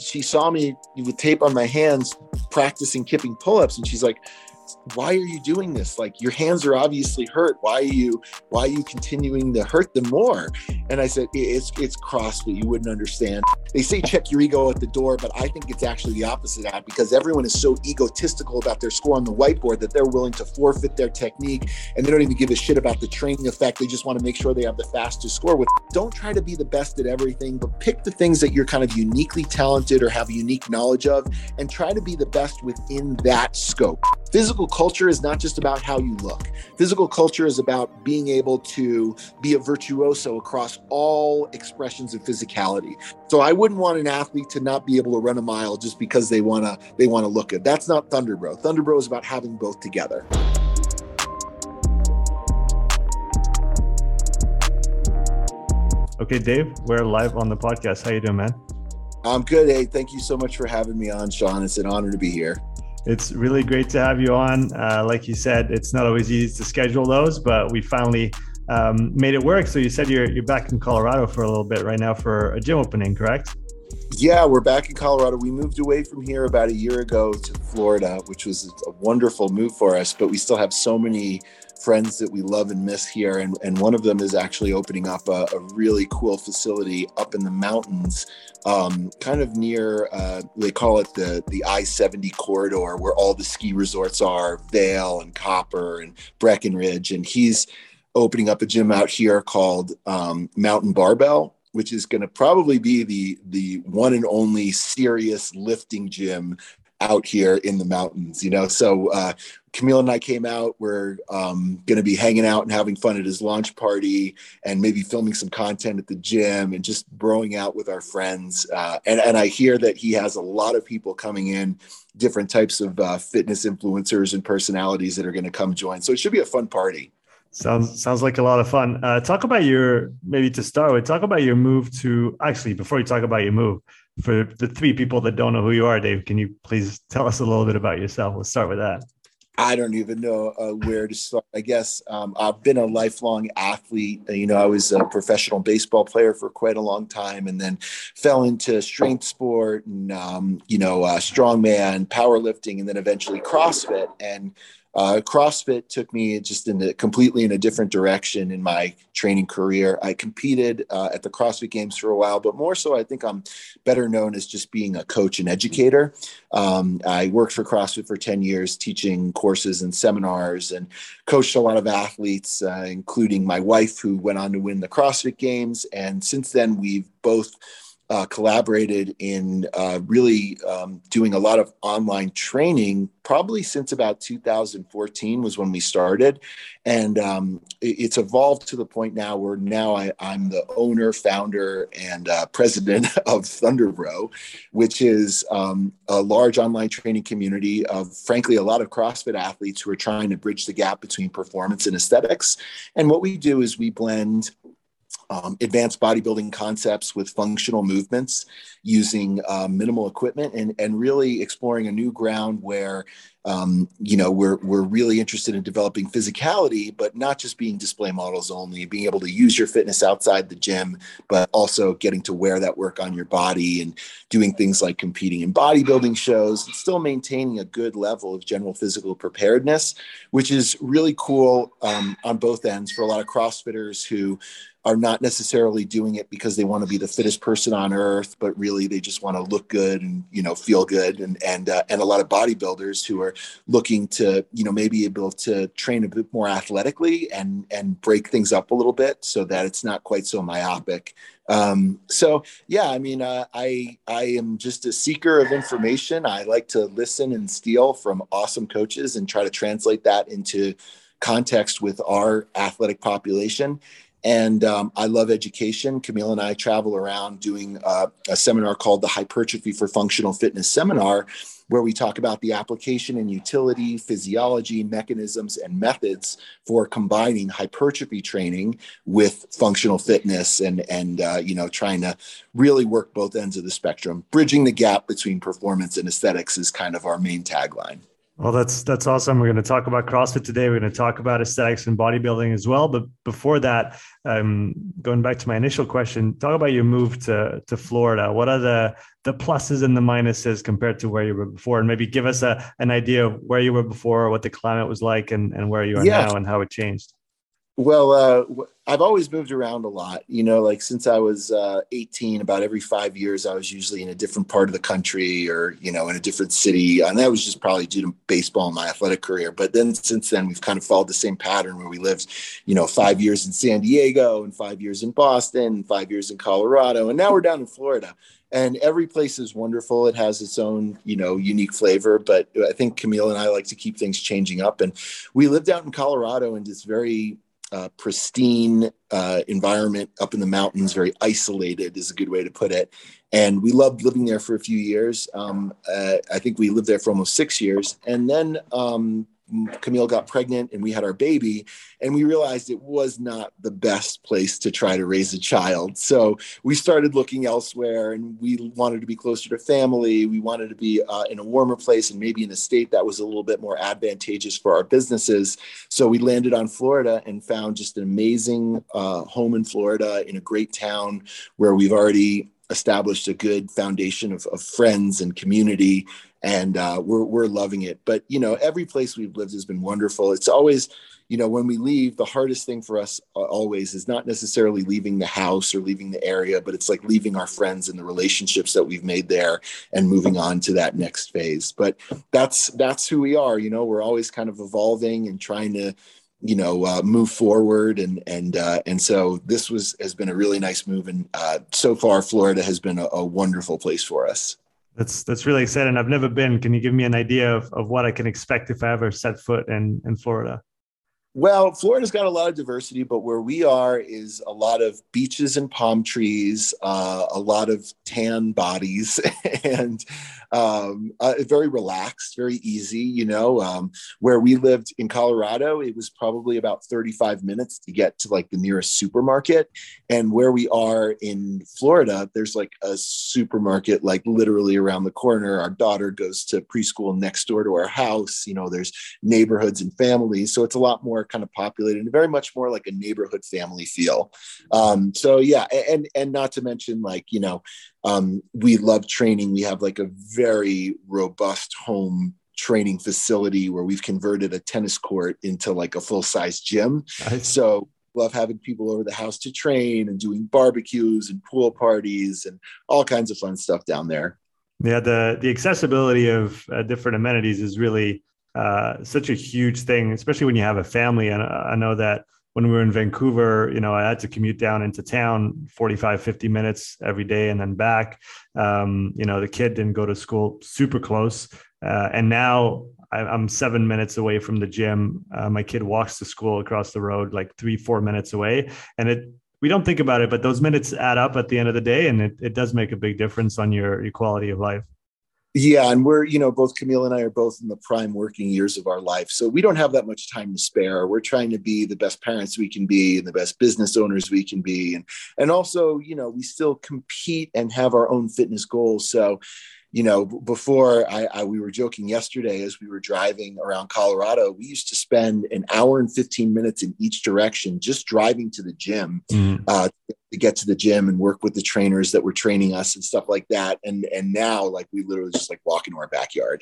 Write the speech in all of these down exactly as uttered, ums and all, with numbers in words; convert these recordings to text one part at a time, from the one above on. she saw me with tape on my hands practicing kipping pull-ups, and she's like, why are you doing this? Like, your hands are obviously hurt. Why are you, why are you continuing to hurt them more? And I said, it's, it's CrossFit. You wouldn't understand. They say check your ego at the door, but I think it's actually the opposite of that, because everyone is so egotistical about their score on the whiteboard that they're willing to forfeit their technique, and they don't even give a shit about the training effect. They just want to make sure they have the fastest score. With, don't try to be the best at everything, but pick the things that you're kind of uniquely talented or have a unique knowledge of, and try to be the best within that scope. Physical culture is not just about how you look. Physical culture is about being able to be a virtuoso across all expressions of physicality. So I wouldn't want an athlete to not be able to run a mile just because they want to they want to look good. That's not Thunderbro. Thunderbro is about having both together. Okay, Dave, we're live on the podcast. How you doing, man? I'm good. Hey, thank you so much for having me on, Sean. It's an honor to be here. It's really great to have you on. Uh, like you said, it's not always easy to schedule those, but we finally um, made it work. So you said you're you're back in Colorado for a little bit right now for a gym opening, correct? Yeah, we're back in Colorado. We moved away from here about a year ago to Florida, which was a wonderful move for us, but we still have so many friends that we love and miss here. And, and one of them is actually opening up a, a really cool facility up in the mountains, um, kind of near, uh, they call it the, the I seventy corridor, where all the ski resorts are, Vail and Copper and Breckenridge. And he's opening up a gym out here called um, Mountain Barbell, which is going to probably be the, the one and only serious lifting gym out here in the mountains, you know? So, uh, Camille and I came out. We're um, going to be hanging out and having fun at his launch party, and maybe filming some content at the gym, and just broing out with our friends. Uh, and, and I hear that he has a lot of people coming in, different types of uh, fitness influencers and personalities that are going to come join. So it should be a fun party. Sounds sounds like a lot of fun. Uh, talk about your, maybe to start with, talk about your move to, actually, before you talk about your move, for the three people that don't know who you are, Dave, can you please tell us a little bit about yourself? Let's start with that. I don't even know uh, where to start. I guess um, I've been a lifelong athlete. You know, I was a professional baseball player for quite a long time, and then fell into strength sport and, um, you know, uh, strongman, powerlifting, and then eventually CrossFit. And uh, CrossFit took me just in a, completely in a different direction in my training career. I competed uh, at the CrossFit Games for a while, but more so I think I'm better known as just being a coach and educator. Um, I worked for CrossFit for ten years, teaching courses and seminars, and coached a lot of athletes, uh, including my wife, who went on to win the CrossFit Games. And since then, we've both uh, collaborated in uh, really um, doing a lot of online training, probably since about two thousand fourteen was when we started. And um, it, it's evolved to the point now where now I, I'm the owner, founder, and uh, president of Thunderbro, which is um, a large online training community of, frankly, a lot of CrossFit athletes who are trying to bridge the gap between performance and aesthetics. And what we do is we blend Um, advanced bodybuilding concepts with functional movements, using uh, minimal equipment, and, and really exploring a new ground where, um, you know, we're, we're really interested in developing physicality, but not just being display models only, being able to use your fitness outside the gym, but also getting to wear that work on your body, and doing things like competing in bodybuilding shows, and still maintaining a good level of general physical preparedness, which is really cool um, on both ends for a lot of CrossFitters who are not necessarily doing it because they want to be the fittest person on earth, but really they just want to look good and, you know, feel good. And, and, uh, and a lot of bodybuilders who are looking to, you know, maybe able to train a bit more athletically and, and break things up a little bit so that it's not quite so myopic. Um, so yeah, I mean, uh, I, I am just a seeker of information. I like to listen and steal from awesome coaches and try to translate that into context with our athletic population. And um, I love education. Camille and I travel around doing uh, a seminar called the Hypertrophy for Functional Fitness Seminar, where we talk about the application and utility, physiology, mechanisms, and methods for combining hypertrophy training with functional fitness, and, and uh, you know, trying to really work both ends of the spectrum. Bridging the gap between performance and aesthetics is kind of our main tagline. Well, that's that's awesome. We're going to talk about CrossFit today. We're going to talk about aesthetics and bodybuilding as well. But before that, um, going back to my initial question, talk about your move to to Florida. What are the the pluses and the minuses compared to where you were before? And maybe give us a an idea of where you were before, what the climate was like, and, and where you are yeah. now and how it changed. Well, uh, I've always moved around a lot, you know, like since I was uh, eighteen, about every five years, I was usually in a different part of the country or, you know, in a different city. And that was just probably due to baseball and my athletic career. But then since then, we've kind of followed the same pattern where we lived, you know, five years in San Diego and five years in Boston, five years in Colorado. And now we're down in Florida. And every place is wonderful. It has its own, you know, unique flavor. But I think Camille and I like to keep things changing up. And we lived out in Colorado in this very uh, pristine uh, environment up in the mountains, very isolated is a good way to put it. And we loved living there for a few years. Um, uh, I think we lived there for almost six years. And then um, Camille got pregnant and we had our baby, and we realized it was not the best place to try to raise a child. So we started looking elsewhere, and we wanted to be closer to family. We wanted to be uh, in a warmer place and maybe in a state that was a little bit more advantageous for our businesses. So we landed on Florida and found just an amazing uh, home in Florida in a great town where we've already established a good foundation of, of friends and community. And uh, we're, we're loving it. But, you know, every place we've lived has been wonderful. It's always, you know, when we leave, the hardest thing for us always is not necessarily leaving the house or leaving the area, but it's like leaving our friends and the relationships that we've made there and moving on to that next phase. But that's, that's who we are. You know, we're always kind of evolving and trying to, you know, uh, move forward. And, and, uh, and so this was, has been a really nice move. And uh, so far, Florida has been a, a wonderful place for us. That's that's really exciting. I've never been. Can you give me an idea of, of what I can expect if I ever set foot in, in Florida? Well, Florida's got a lot of diversity, but where we are is a lot of beaches and palm trees, uh, a lot of tan bodies, and um, uh, very relaxed, very easy. You know, um, where we lived in Colorado, it was probably about thirty-five minutes to get to like the nearest supermarket. And where we are in Florida, there's like a supermarket, like literally around the corner. Our daughter goes to preschool next door to our house. You know, there's neighborhoods and families. So it's a lot more kind of populated and very much more like a neighborhood family feel. Um, so yeah. And, and not to mention like, you know, um, we love training. We have like a very robust home training facility where we've converted a tennis court into like a full size gym. Nice. So love having people over the house to train and doing barbecues and pool parties and all kinds of fun stuff down there. Yeah. The, the accessibility of uh, different amenities is really Uh, such a huge thing, especially when you have a family. And I know that when we were in Vancouver, you know, I had to commute down into town forty-five, fifty minutes every day and then back. Um, you know, the kid didn't go to school super close. Uh, and now I'm seven minutes away from the gym. Uh, my kid walks to school across the road, like three, four minutes away. And it, we don't think about it, but those minutes add up at the end of the day. And it, it does make a big difference on your, your quality of life. Yeah. And we're, you know, both Camille and I are both in the prime working years of our life. So we don't have that much time to spare. We're trying to be the best parents we can be and the best business owners we can be. And, and also, you know, we still compete and have our own fitness goals. So, you know, before I, I, we were joking yesterday, as we were driving around Colorado, we used to spend an hour and fifteen minutes in each direction, just driving to the gym, mm. uh, to get to the gym and work with the trainers that were training us and stuff like that. And, and now like we literally just like walk into our backyard.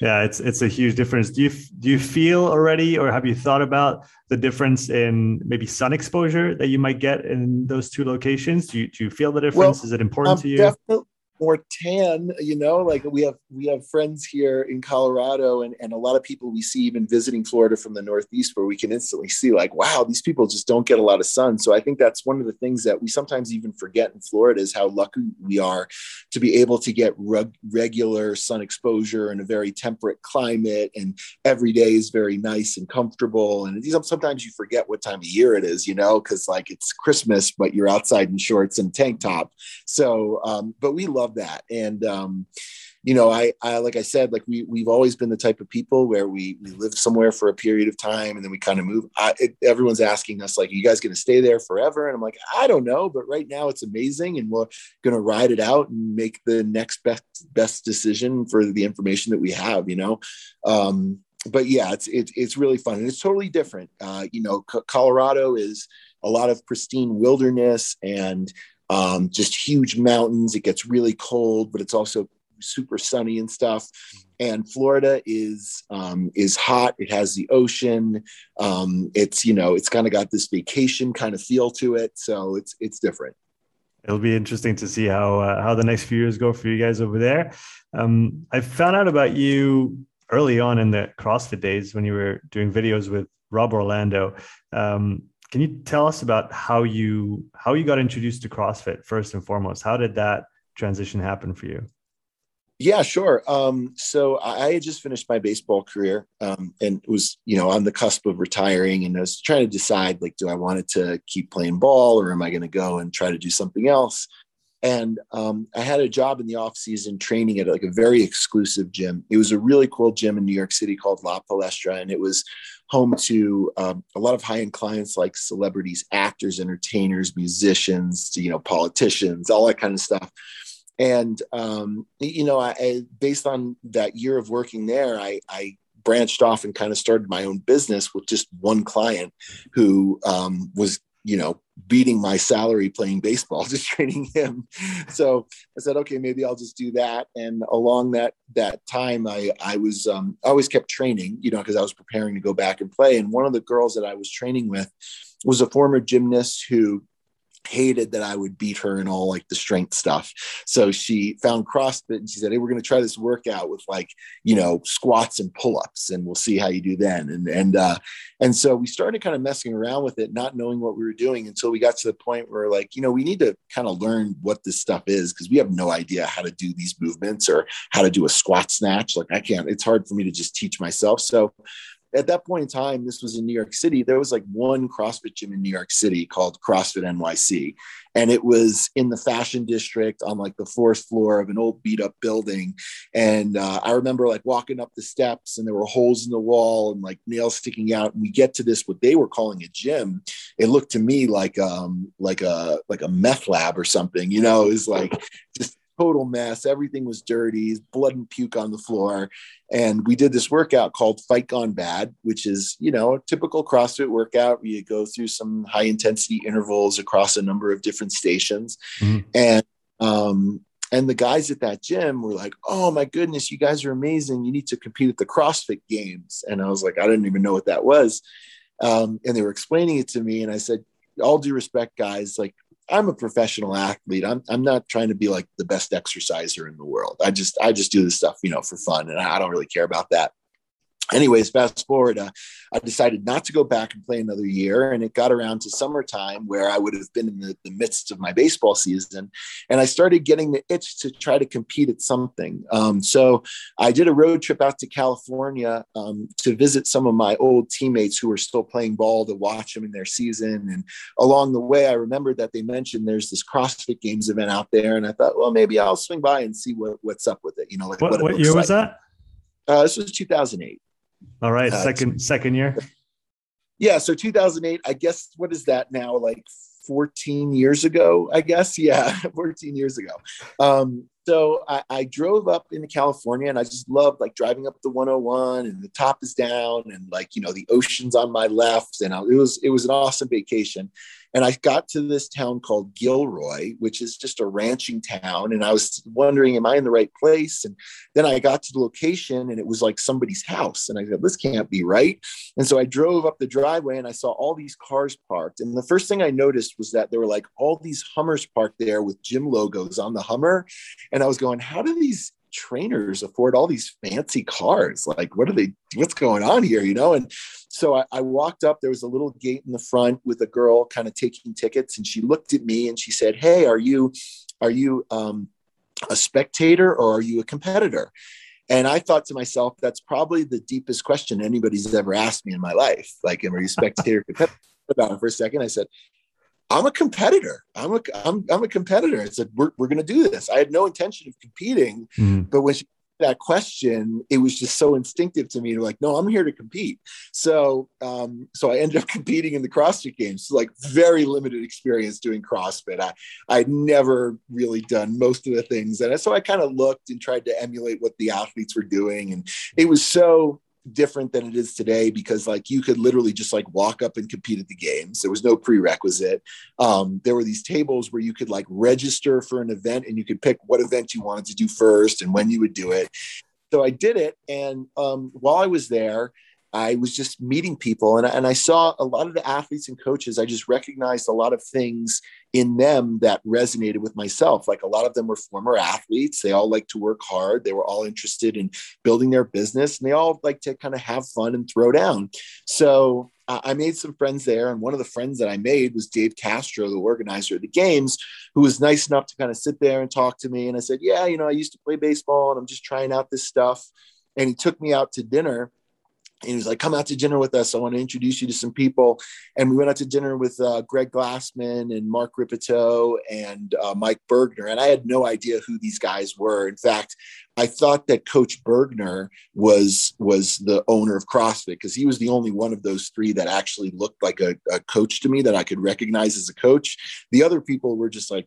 Yeah. It's, it's a huge difference. Do you, do you feel already, or have you thought about the difference in maybe sun exposure that you might get in those two locations? Do you, do you feel the difference? Well, is it important um, to you? Definitely. More tan, you know, like we have, we have friends here in Colorado and, and a lot of people we see even visiting Florida from the Northeast, where we can instantly see like, wow, these people just don't get a lot of sun. So I think that's one of the things that we sometimes even forget in Florida is how lucky we are to be able to get reg- regular sun exposure in a very temperate climate. And every day is very nice and comfortable. And sometimes you forget what time of year it is, you know, cause like it's Christmas, but you're outside in shorts and tank top. So, um, but we love that. And, um, you know, I, I, like I said, like we, we've always been the type of people where we, we live somewhere for a period of time and then we kind of move. I, it, everyone's asking us like, are you guys going to stay there forever? And I'm like, I don't know, but right now it's amazing. And we're going to ride it out and make the next best, best decision for the information that we have, you know? Um, but yeah, it's, it's, it's really fun and it's totally different. Uh, you know, C- Colorado is a lot of pristine wilderness and, um, just huge mountains. It gets really cold, but it's also super sunny and stuff. And Florida is, um, is hot. It has the ocean. Um, it's, you know, it's kind of got this vacation kind of feel to it. So it's, it's different. It'll be interesting to see how, uh, how the next few years go for you guys over there. Um, I found out about you early on in the CrossFit days when you were doing videos with Rob Orlando. Um, can you tell us about how you, how you got introduced to CrossFit first and foremost? How did that transition happen for you? Yeah, sure. Um, so I had just finished my baseball career, um, and was, you know, on the cusp of retiring, and I was trying to decide, like, do I want to keep playing ball or am I going to go and try to do something else? And um, I had a job in the off season training at like a very exclusive gym. It was a really cool gym in New York City called La Palestra. And it was home to um, a lot of high end clients, like celebrities, actors, entertainers, musicians, you know, politicians, all that kind of stuff. And, um, you know, I, I, based on that year of working there, I, I branched off and kind of started my own business with just one client who, um, was, you know, beating my salary playing baseball, just training him. So I said, okay, maybe I'll just do that. And along that, that time I, I was, um, I always kept training, you know, cause I was preparing to go back and play. And one of the girls that I was training with was a former gymnast who hated that I would beat her in all like the strength stuff. So she found CrossFit and she said, hey, we're going to try this workout with like, you know, squats and pull-ups and we'll see how you do then. And, and, uh, and so we started kind of messing around with it, not knowing what we were doing until we got to the point where like, you know, we need to kind of learn what this stuff is. Cause we have no idea how to do these movements or how to do a squat snatch. Like I can't, it's hard for me to just teach myself. So at that point in time, this was in New York City. There was like one CrossFit gym in New York City called CrossFit N Y C. And it was in the fashion district on like the fourth floor of an old beat up building. And uh, I remember like walking up the steps and there were holes in the wall and like nails sticking out. And we get to this, what they were calling a gym. It looked to me like, um, like a, like a meth lab or something, you know, is like just total mess. Everything was dirty, blood and puke on the floor. And we did this workout called Fight Gone Bad, which is, you know, a typical CrossFit workout where you go through some high intensity intervals across a number of different stations. Mm-hmm. And, um, and the guys at that gym were like, oh my goodness, you guys are amazing. You need to compete at the CrossFit Games. And I was like, I didn't even know what that was. Um, and they were explaining it to me. And I said, all due respect, guys, like, I'm a professional athlete. I'm I'm not trying to be like the best exerciser in the world. I just, I just do this stuff, you know, for fun. And I don't really care about that. Anyways, fast forward, uh, I decided not to go back and play another year. And it got around to summertime where I would have been in the, the midst of my baseball season. And I started getting the itch to try to compete at something. Um, so I did a road trip out to California um, to visit some of my old teammates who were still playing ball, to watch them in their season. And along the way, I remembered that they mentioned there's this CrossFit Games event out there. And I thought, well, maybe I'll swing by and see what, what's up with it. You know, like what, what, it what year like. was that? Uh, this was two thousand eight. All right. Second, uh, second year. Yeah. So two thousand eight, I guess, what is that now? Like fourteen years ago, I guess. Yeah. fourteen years ago. Um, so I, I drove up into California and I just loved like driving up the one oh one and the top is down and like, you know, the ocean's on my left. And I, it was, it was an awesome vacation. And I got to this town called Gilroy, which is just a ranching town. And I was wondering, am I in the right place? And then I got to the location and it was like somebody's house. And I said, this can't be right. And so I drove up the driveway and I saw all these cars parked. And the first thing I noticed was that there were like all these Hummers parked there with gym logos on the Hummer. And I was going, how do these trainers afford all these fancy cars? Like, what are they, what's going on here? You know? And so I, I walked up, there was a little gate in the front with a girl kind of taking tickets. And she looked at me and she said, hey, are you, are you um, a spectator or are you a competitor? And I thought to myself, that's probably the deepest question anybody's ever asked me in my life. Like, am I a spectator? About it for a second. I said, I'm a competitor. I'm a, I'm, I'm a competitor. I said, we're, we're going to do this. I had no intention of competing, mm. but when she that question, it was just so instinctive to me to like, no, I'm here to compete. So, um, so I ended up competing in the CrossFit Games, like very limited experience doing CrossFit. I, I'd never really done most of the things. And so I kind of looked and tried to emulate what the athletes were doing. And it was so different than it is today, because like you could literally just like walk up and compete at the games. There was no prerequisite. Um, there were these tables where you could like register for an event, and you could pick what event you wanted to do first and when you would do it. So I did it. And um, while I was there, I was just meeting people, and, and I saw a lot of the athletes and coaches. I just recognized a lot of things in them that resonated with myself. Like a lot of them were former athletes. They all like to work hard. They were all interested in building their business, and they all like to kind of have fun and throw down. So uh, I made some friends there. And one of the friends that I made was Dave Castro, the organizer of the games, who was nice enough to kind of sit there and talk to me. And I said, yeah, you know, I used to play baseball, and I'm just trying out this stuff. And he took me out to dinner. And he was like, come out to dinner with us. I want to introduce you to some people. And we went out to dinner with uh, Greg Glassman and Mark Ripoteau and uh, Mike Bergner. And I had no idea who these guys were. In fact, I thought that Coach Bergner was, was the owner of CrossFit, because he was the only one of those three that actually looked like a, a coach to me that I could recognize as a coach. The other people were just like,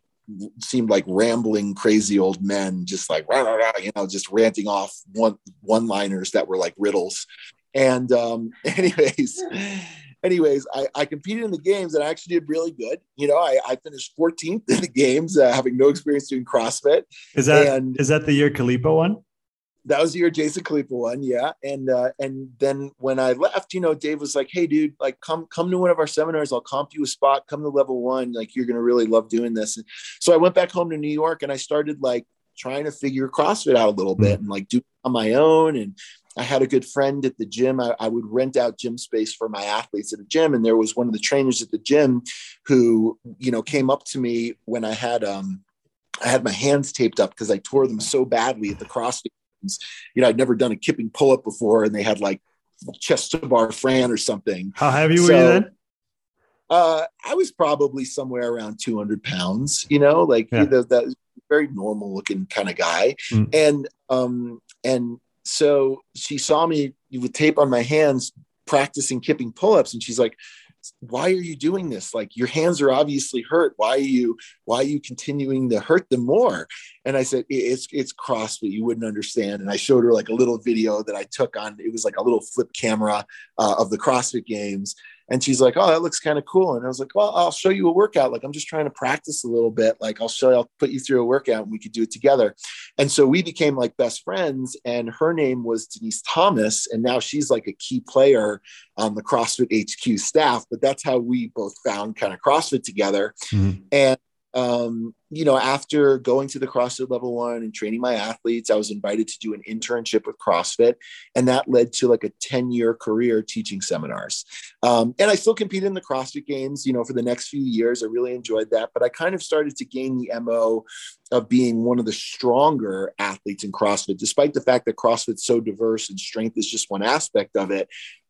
seemed like rambling, crazy old men, just like, rah, rah, rah, you know, just ranting off one, one-liners that were like riddles. And um, anyways, anyways, I, I competed in the games, and I actually did really good. You know, I, I finished fourteenth in the games, uh, having no experience doing CrossFit. Is that, and is that the year Kalipa won? That was the year Jason Kalipa won. Yeah. And, uh, and then when I left, you know, Dave was like, hey dude, like come, come to one of our seminars. I'll comp you a spot. Come to level one. Like, you're going to really love doing this. And so I went back home to New York, and I started like trying to figure CrossFit out a little bit and like do it on my own. And I had a good friend at the gym. I, I would rent out gym space for my athletes at a gym. And there was one of the trainers at the gym who, you know, came up to me when I had, um, I had my hands taped up because I tore them so badly at the CrossFit Games. You know, I'd never done a kipping pull-up before, and they had like chest to bar Fran or something. How heavy so, were you then? Uh, I was probably somewhere around two hundred pounds, you know, like yeah. the, that very normal looking kind of guy. Mm. And, um, and, so she saw me with tape on my hands practicing kipping pull-ups. And she's like, why are you doing this? Like, your hands are obviously hurt. Why are you, why are you continuing to hurt them more? And I said, it's, it's CrossFit. You wouldn't understand. And I showed her like a little video that I took on. It was like a little flip camera uh, of the CrossFit Games. And she's like, oh, that looks kind of cool. And I was like, well, I'll show you a workout. Like, I'm just trying to practice a little bit. Like, I'll show you, I'll put you through a workout, and we could do it together. And so we became like best friends, and her name was Denise Thomas. And now she's like a key player on the CrossFit H Q staff, but that's how we both found kind of CrossFit together. Mm-hmm. And, um, you know, after going to the CrossFit level one and training my athletes, I was invited to do an internship with CrossFit. And that led to like a ten year career teaching seminars. Um, and I still competed in the CrossFit Games, you know, for the next few years. I really enjoyed that, but I kind of started to gain the M O of being one of the stronger athletes in CrossFit, despite the fact that CrossFit's so diverse and strength is just one aspect of it.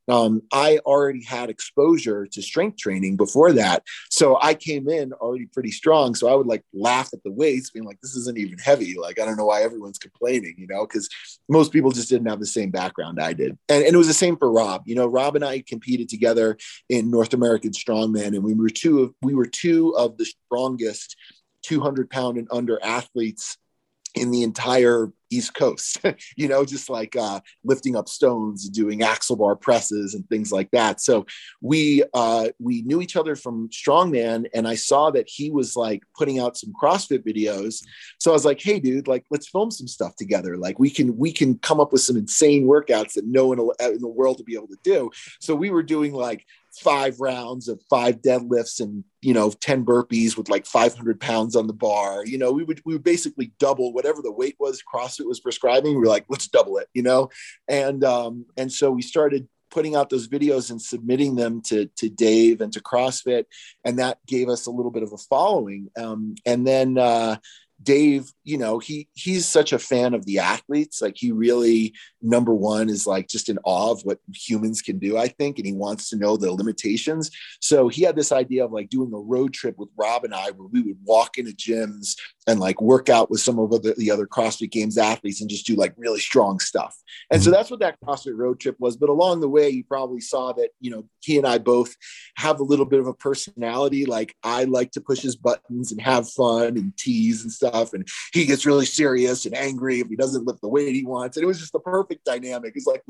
Um, I already had exposure to strength training before that. So I came in already pretty strong. So I would like laugh at the weights being like, this isn't even heavy. Like, I don't know why everyone's complaining, you know, because most people just didn't have the same background I did. And, and it was the same for Rob. You know, Rob and I competed together in North American Strongman, and we were two of, we were two of the strongest two hundred pound and under athletes in the entire East Coast, you know, just like uh, lifting up stones, doing axle bar presses and things like that. So we uh, we knew each other from Strongman, and I saw that he was like putting out some CrossFit videos. So I was like, hey, dude, like, let's film some stuff together. Like, we can we can come up with some insane workouts that no one in the world will be able to do. So we were doing like five rounds of five deadlifts and, you know, ten burpees with like five hundred pounds on the bar. You know, we would, we would basically double whatever the weight was CrossFit was prescribing. We were like, let's double it, you know? And, um, and so we started putting out those videos and submitting them to, to Dave and to CrossFit. And that gave us a little bit of a following. Um, and then, uh, Dave, you know, he, he's such a fan of the athletes. Like, he really, number one, is like just in awe of what humans can do, I think. And he wants to know the limitations. So he had this idea of like doing a road trip with Rob and I, where we would walk into gyms and like work out with some of the, the other CrossFit Games athletes and just do like really strong stuff. And so that's what that CrossFit road trip was. But along the way, you probably saw that, you know, he and I both have a little bit of a personality. Like I like to push his buttons and have fun and tease and stuff. And he gets really serious and angry if he doesn't lift the weight he wants. And it was just the perfect dynamic. It's like,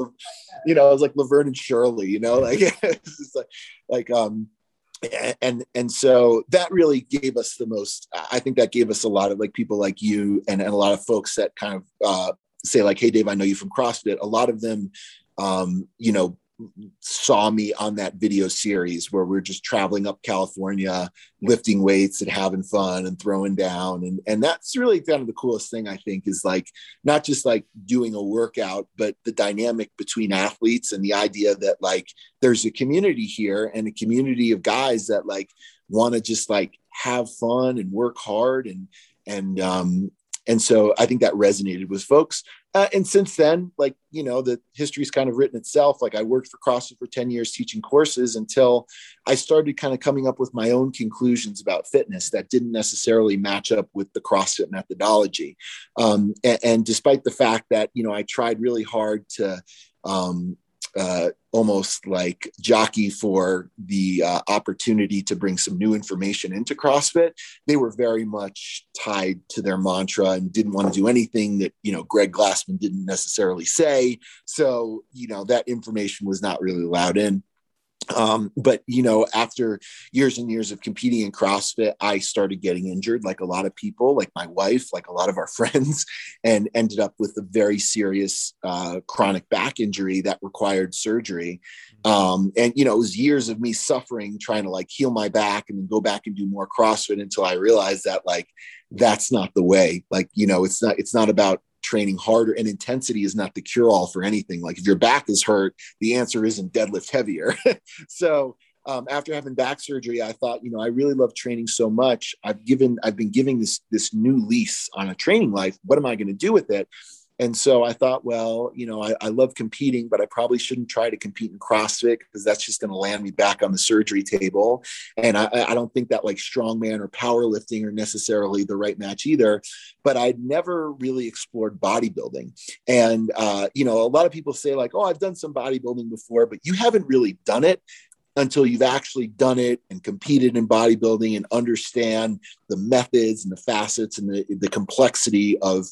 you know, it was like Laverne and Shirley, you know, like, it's just like, like, um, and and so that really gave us the most, I think that gave us a lot of like people like you and, and a lot of folks that kind of uh, say like, hey, Dave, I know you from CrossFit. A lot of them, um, you know, saw me on that video series where we're just traveling up California, lifting weights and having fun and throwing down. And, and that's really kind of the coolest thing, I think, is like, not just like doing a workout, but the dynamic between athletes and the idea that like, there's a community here and a community of guys that like, want to just like have fun and work hard. And, and, um, and so I think that resonated with folks. Uh, and since then, like, you know, the history's kind of written itself. Like I worked for CrossFit for ten years teaching courses until I started kind of coming up with my own conclusions about fitness that didn't necessarily match up with the CrossFit methodology. Um, and, and despite the fact that, you know, I tried really hard to um, uh, almost like jockey for the uh, opportunity to bring some new information into CrossFit, they were very much tied to their mantra and didn't want to do anything that, you know, Greg Glassman didn't necessarily say. So, you know, that information was not really allowed in. Um, but, you know, after years and years of competing in CrossFit, I started getting injured, like a lot of people, like my wife, like a lot of our friends, and ended up with a very serious uh, chronic back injury that required surgery. Um, and, you know, it was years of me suffering, trying to like heal my back and then go back and do more CrossFit until I realized that like, that's not the way. Like, you know, it's not, it's not about training harder, and intensity is not the cure all for anything. Like if your back is hurt, the answer isn't deadlift heavier. So um, after having back surgery, I thought, you know, I really love training so much. I've given, I've been giving this, this new lease on a training life. What am I going to do with it? And so I thought, well, you know, I, I love competing, but I probably shouldn't try to compete in CrossFit because that's just going to land me back on the surgery table. And I, I don't think that like strongman or powerlifting are necessarily the right match either. But I'd never really explored bodybuilding. And, uh, you know, a lot of people say like, oh, I've done some bodybuilding before, but you haven't really done it until you've actually done it and competed in bodybuilding and understand the methods and the facets and the, the complexity of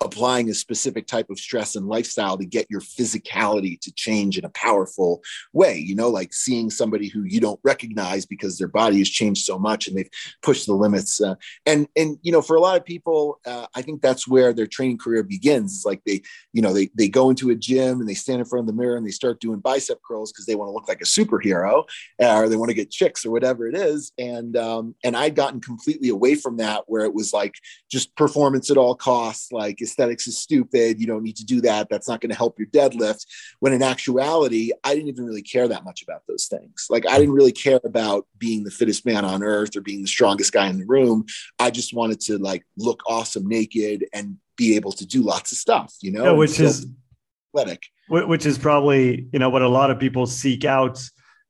applying a specific type of stress and lifestyle to get your physicality to change in a powerful way, you know, like seeing somebody who you don't recognize because their body has changed so much and they've pushed the limits. Uh, and, and, you know, for a lot of people, uh, I think that's where their training career begins. It's like they, you know, they, they go into a gym and they stand in front of the mirror and they start doing bicep curls because they want to look like a superhero or they want to get chicks or whatever it is. And, um, and I'd gotten completely away from that, where it was like just performance at all costs, like, aesthetics is stupid. You don't need to do that. That's not going to help your deadlift. When in actuality, I didn't even really care that much about those things. Like I didn't really care about being the fittest man on earth or being the strongest guy in the room. I just wanted to like look awesome naked and be able to do lots of stuff, you know, yeah, which is athletic, which is probably, you know, what a lot of people seek out,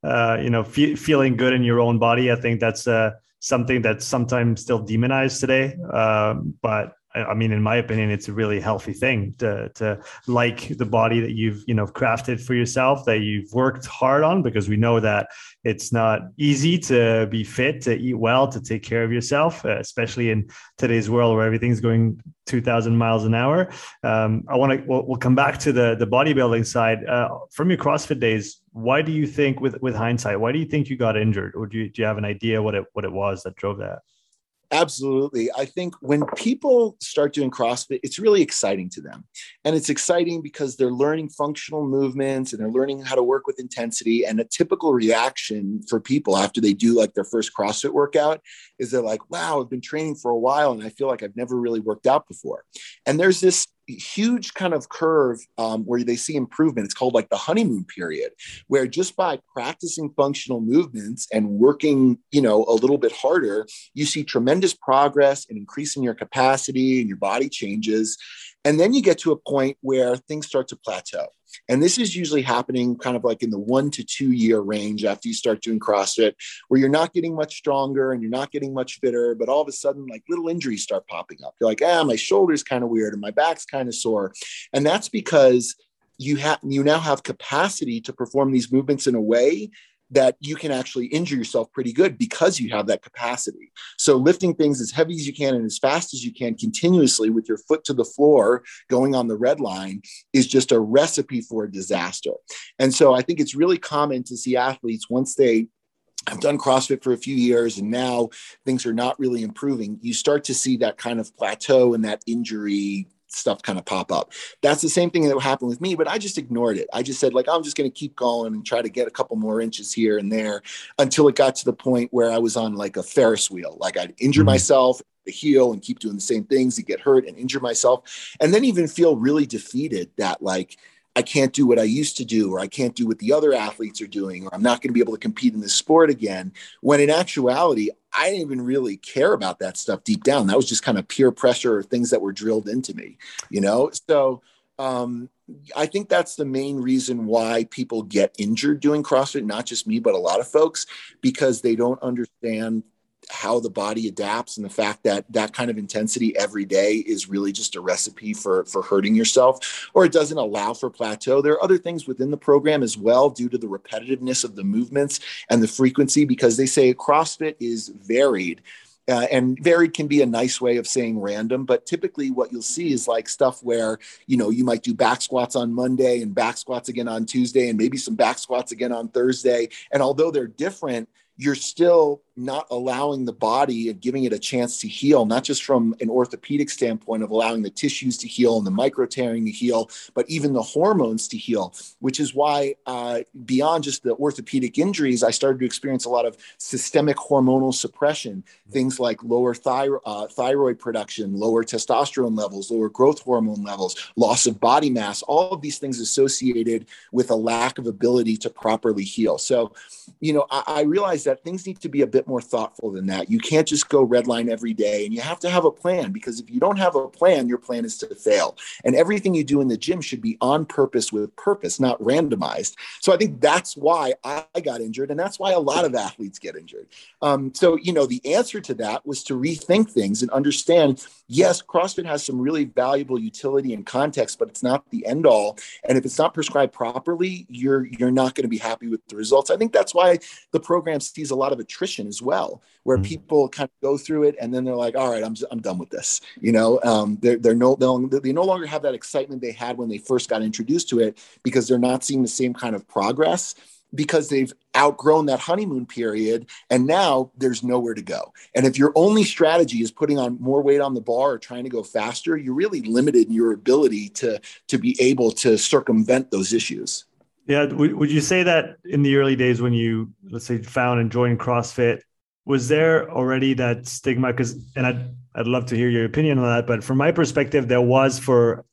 uh, you know, fe- feeling good in your own body. I think that's uh, something that's sometimes still demonized today. Um, but I mean, in my opinion, it's a really healthy thing to to like the body that you've, you know, crafted for yourself, that you've worked hard on, because we know that it's not easy to be fit, to eat well, to take care of yourself, especially in today's world where everything's going two thousand miles an hour. Um, I want to, we'll, we'll come back to the the bodybuilding side. Uh, from your CrossFit days, why do you think, with, with hindsight, why do you think you got injured? Or do you, do you have an idea what it what it was that drove that? Absolutely. I think when people start doing CrossFit, it's really exciting to them. And it's exciting because they're learning functional movements and they're learning how to work with intensity. And a typical reaction for people after they do like their first CrossFit workout is they're like, wow, I've been training for a while and I feel like I've never really worked out before. And there's this huge kind of curve um, where they see improvement. It's called like the honeymoon period, where just by practicing functional movements and working, you know, a little bit harder, you see tremendous progress and increase in your capacity and your body changes. And then you get to a point where things start to plateau. And this is usually happening kind of like in the one to two year range after you start doing CrossFit, where you're not getting much stronger and you're not getting much fitter, but all of a sudden, like little injuries start popping up. You're like, ah, my shoulder's kind of weird and my back's kind of sore. And that's because you have, you now have capacity to perform these movements in a way that you can actually injure yourself pretty good because you have that capacity. So lifting things as heavy as you can and as fast as you can continuously with your foot to the floor going on the red line is just a recipe for disaster. And so I think it's really common to see athletes, once they have done CrossFit for a few years and now things are not really improving, you start to see that kind of plateau and that injury stuff kind of pop up. That's the same thing that happened with me, but I just ignored it. I just said, like, I'm just going to keep going and try to get a couple more inches here and there until it got to the point where I was on like a Ferris wheel. Like I'd injure myself, heal, and keep doing the same things and get hurt and injure myself. And then even feel really defeated that like, I can't do what I used to do, or I can't do what the other athletes are doing, or I'm not going to be able to compete in this sport again. When in actuality, I didn't even really care about that stuff deep down. That was just kind of peer pressure or things that were drilled into me, you know? So um, I think that's the main reason why people get injured doing CrossFit, not just me, but a lot of folks, because they don't understand how the body adapts, and the fact that that kind of intensity every day is really just a recipe for, for hurting yourself, or it doesn't allow for plateau. There are other things within the program as well, due to the repetitiveness of the movements and the frequency, because they say CrossFit is varied. Uh, and varied can be a nice way of saying random, but typically what you'll see is like stuff where, you know, you might do back squats on Monday and back squats again on Tuesday, and maybe some back squats again on Thursday. And although they're different, you're still not allowing the body and giving it a chance to heal, not just from an orthopedic standpoint of allowing the tissues to heal and the micro tearing to heal, but even the hormones to heal, which is why uh, beyond just the orthopedic injuries, I started to experience a lot of systemic hormonal suppression, things like lower thyro- uh, thyroid production, lower testosterone levels, lower growth hormone levels, loss of body mass, all of these things associated with a lack of ability to properly heal. So, you know, I, I realized that things need to be a bit more thoughtful than that. You can't just go red line every day, and you have to have a plan, because if you don't have a plan, your plan is to fail. And everything you do in the gym should be on purpose with purpose, not randomized. So I think that's why I got injured, and that's why a lot of athletes get injured. Um, so, you know, the answer to that was to rethink things and understand, yes, CrossFit has some really valuable utility and context, but it's not the end all. And if it's not prescribed properly, you're, you're not going to be happy with the results. I think that's why the program sees a lot of attrition as well, where mm-hmm. people kind of go through it and then they're like, all right, I'm just, I'm done with this. You know, um, they're, they're no, they no longer have that excitement they had when they first got introduced to it, because they're not seeing the same kind of progress, because they've outgrown that honeymoon period, and now there's nowhere to go. And if your only strategy is putting on more weight on the bar or trying to go faster, you're really limited in your ability to, to be able to circumvent those issues. Yeah. Would, would you say that in the early days when you, let's say, found and joined CrossFit, was there already that stigma? Because, and I'd, I'd love to hear your opinion on that, but from my perspective, there was for,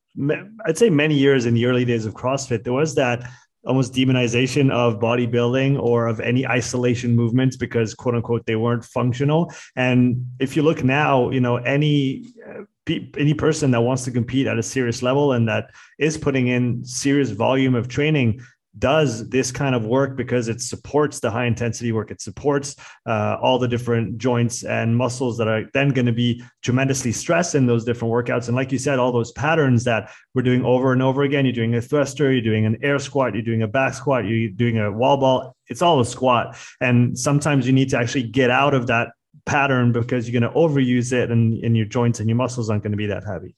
I'd say many years in the early days of CrossFit, there was that almost demonization of bodybuilding or of any isolation movements because, quote unquote, they weren't functional. And if you look now, you know, any uh, pe- any person that wants to compete at a serious level and that is putting in serious volume of training does this kind of work because it supports the high intensity work. It supports uh, all the different joints and muscles that are then going to be tremendously stressed in those different workouts. And like you said, all those patterns that we're doing over and over again, you're doing a thruster, you're doing an air squat, you're doing a back squat, you're doing a wall ball. It's all a squat. And sometimes you need to actually get out of that pattern because you're going to overuse it, and, and your joints and your muscles aren't going to be that heavy.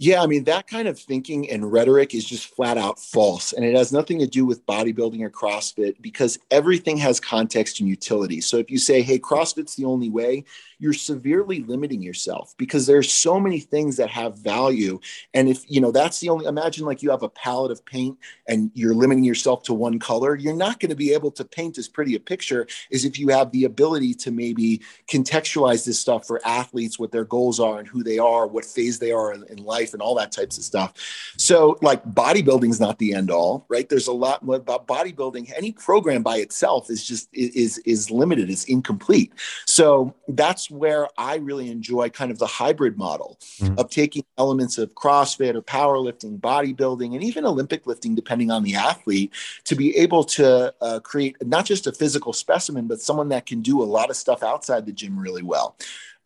Yeah, I mean, that kind of thinking and rhetoric is just flat out false. And it has nothing to do with bodybuilding or CrossFit, because everything has context and utility. So if you say, hey, CrossFit's the only way, you're severely limiting yourself, because there's so many things that have value. And if, you know, that's the only, imagine like you have a palette of paint and you're limiting yourself to one color, you're not going to be able to paint as pretty a picture as if you have the ability to maybe contextualize this stuff for athletes, what their goals are and who they are, what phase they are in, in life, life and all that types of stuff. So like bodybuilding is not the end all, right? There's a lot more about bodybuilding. Any program by itself is just, is, is limited, it's incomplete. So that's where I really enjoy kind of the hybrid model mm-hmm. of taking elements of CrossFit or powerlifting, bodybuilding, and even Olympic lifting, depending on the athlete, to be able to uh, create not just a physical specimen, but someone that can do a lot of stuff outside the gym really well.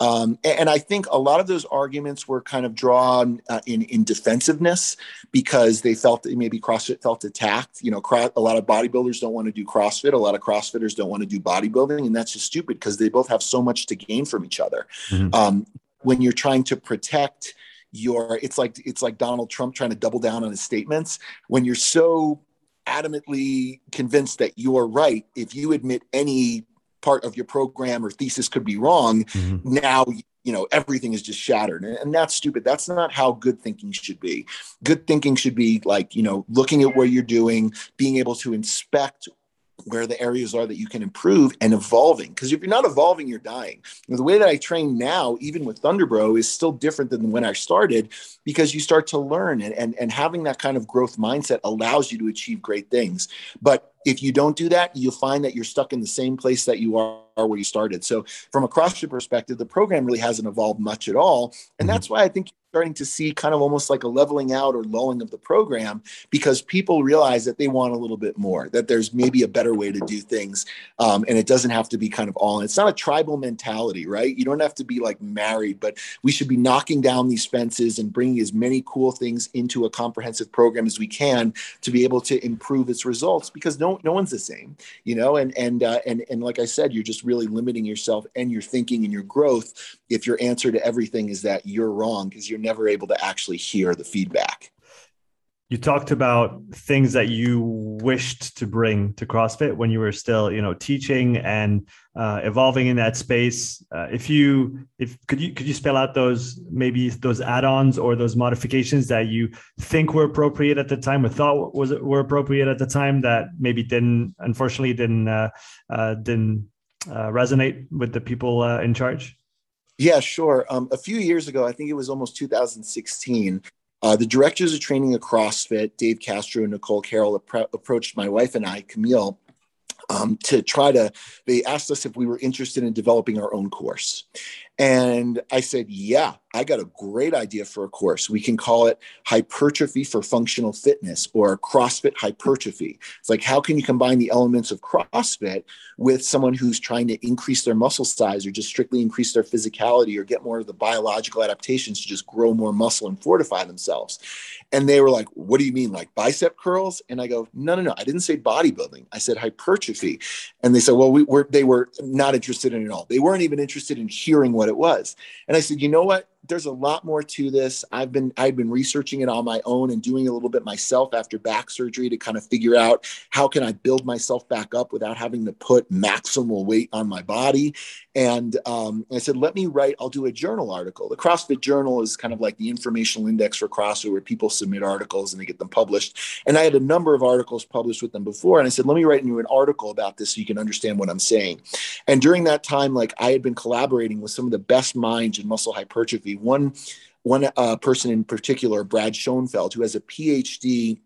Um, and I think a lot of those arguments were kind of drawn uh, in, in defensiveness because they felt that maybe CrossFit felt attacked. You know, a lot of bodybuilders don't want to do CrossFit. A lot of CrossFitters don't want to do bodybuilding. And that's just stupid because they both have so much to gain from each other. Mm-hmm. Um, when you're trying to protect your, it's like, it's like Donald Trump trying to double down on his statements. When you're so adamantly convinced that you are right, if you admit any part of your program or thesis could be wrong, mm-hmm. now, you know, everything is just shattered. And that's stupid. That's not how good thinking should be. Good thinking should be like, you know, looking at what you're doing, being able to inspect where the areas are that you can improve and evolving. Because if you're not evolving, you're dying. You know, the way that I train now, even with Thunderbro, is still different than when I started because you start to learn, and, and, and having that kind of growth mindset allows you to achieve great things. But if you don't do that, you'll find that you're stuck in the same place that you are where you started. So from a CrossFit perspective, the program really hasn't evolved much at all. And that's why I think you're starting to see kind of almost like a leveling out or lulling of the program, because people realize that they want a little bit more, that there's maybe a better way to do things. Um, and it doesn't have to be kind of all in. It's not a tribal mentality, right? You don't have to be like married, but we should be knocking down these fences and bringing as many cool things into a comprehensive program as we can to be able to improve its results, because no no one's the same, you know, and, and, uh, and, and like I said, you're just really limiting yourself and your thinking and your growth if your answer to everything is that you're wrong, because you're never able to actually hear the feedback. You talked about things that you wished to bring to CrossFit when you were still, you know, teaching and uh, evolving in that space. Uh, if you, if could you, could you spell out those, maybe those add-ons or those modifications that you think were appropriate at the time, or thought was were appropriate at the time that maybe didn't, unfortunately, didn't uh, uh, didn't uh, resonate with the people uh, in charge? Yeah, sure. Um, a few years ago, I think it was almost two thousand sixteen. Uh, the directors of training at CrossFit, Dave Castro and Nicole Carroll, appro- approached my wife and I, Camille, um, to try to, they asked us if we were interested in developing our own course. And I said, yeah, I got a great idea for a course. We can call it Hypertrophy for Functional Fitness, or CrossFit Hypertrophy. It's like, how can you combine the elements of CrossFit with someone who's trying to increase their muscle size, or just strictly increase their physicality, or get more of the biological adaptations to just grow more muscle and fortify themselves? And they were like, what do you mean, like bicep curls? And I go, no, no, no, I didn't say bodybuilding. I said hypertrophy. And they said, well, we were, they were not interested in it at all. They weren't even interested in hearing what it was. And I said, you know what? There's a lot more to this. I've been, I've been researching it on my own and doing a little bit myself after back surgery to kind of figure out how can I build myself back up without having to put maximal weight on my body. And um, I said, let me write, I'll do a journal article. The CrossFit Journal is kind of like the informational index for CrossFit, where people submit articles and they get them published. And I had a number of articles published with them before. And I said, let me write you an article about this so you can understand what I'm saying. And during that time, like I had been collaborating with some of the best minds in muscle hypertrophy. One, one uh, person in particular, Brad Schoenfeld, who has a P H D.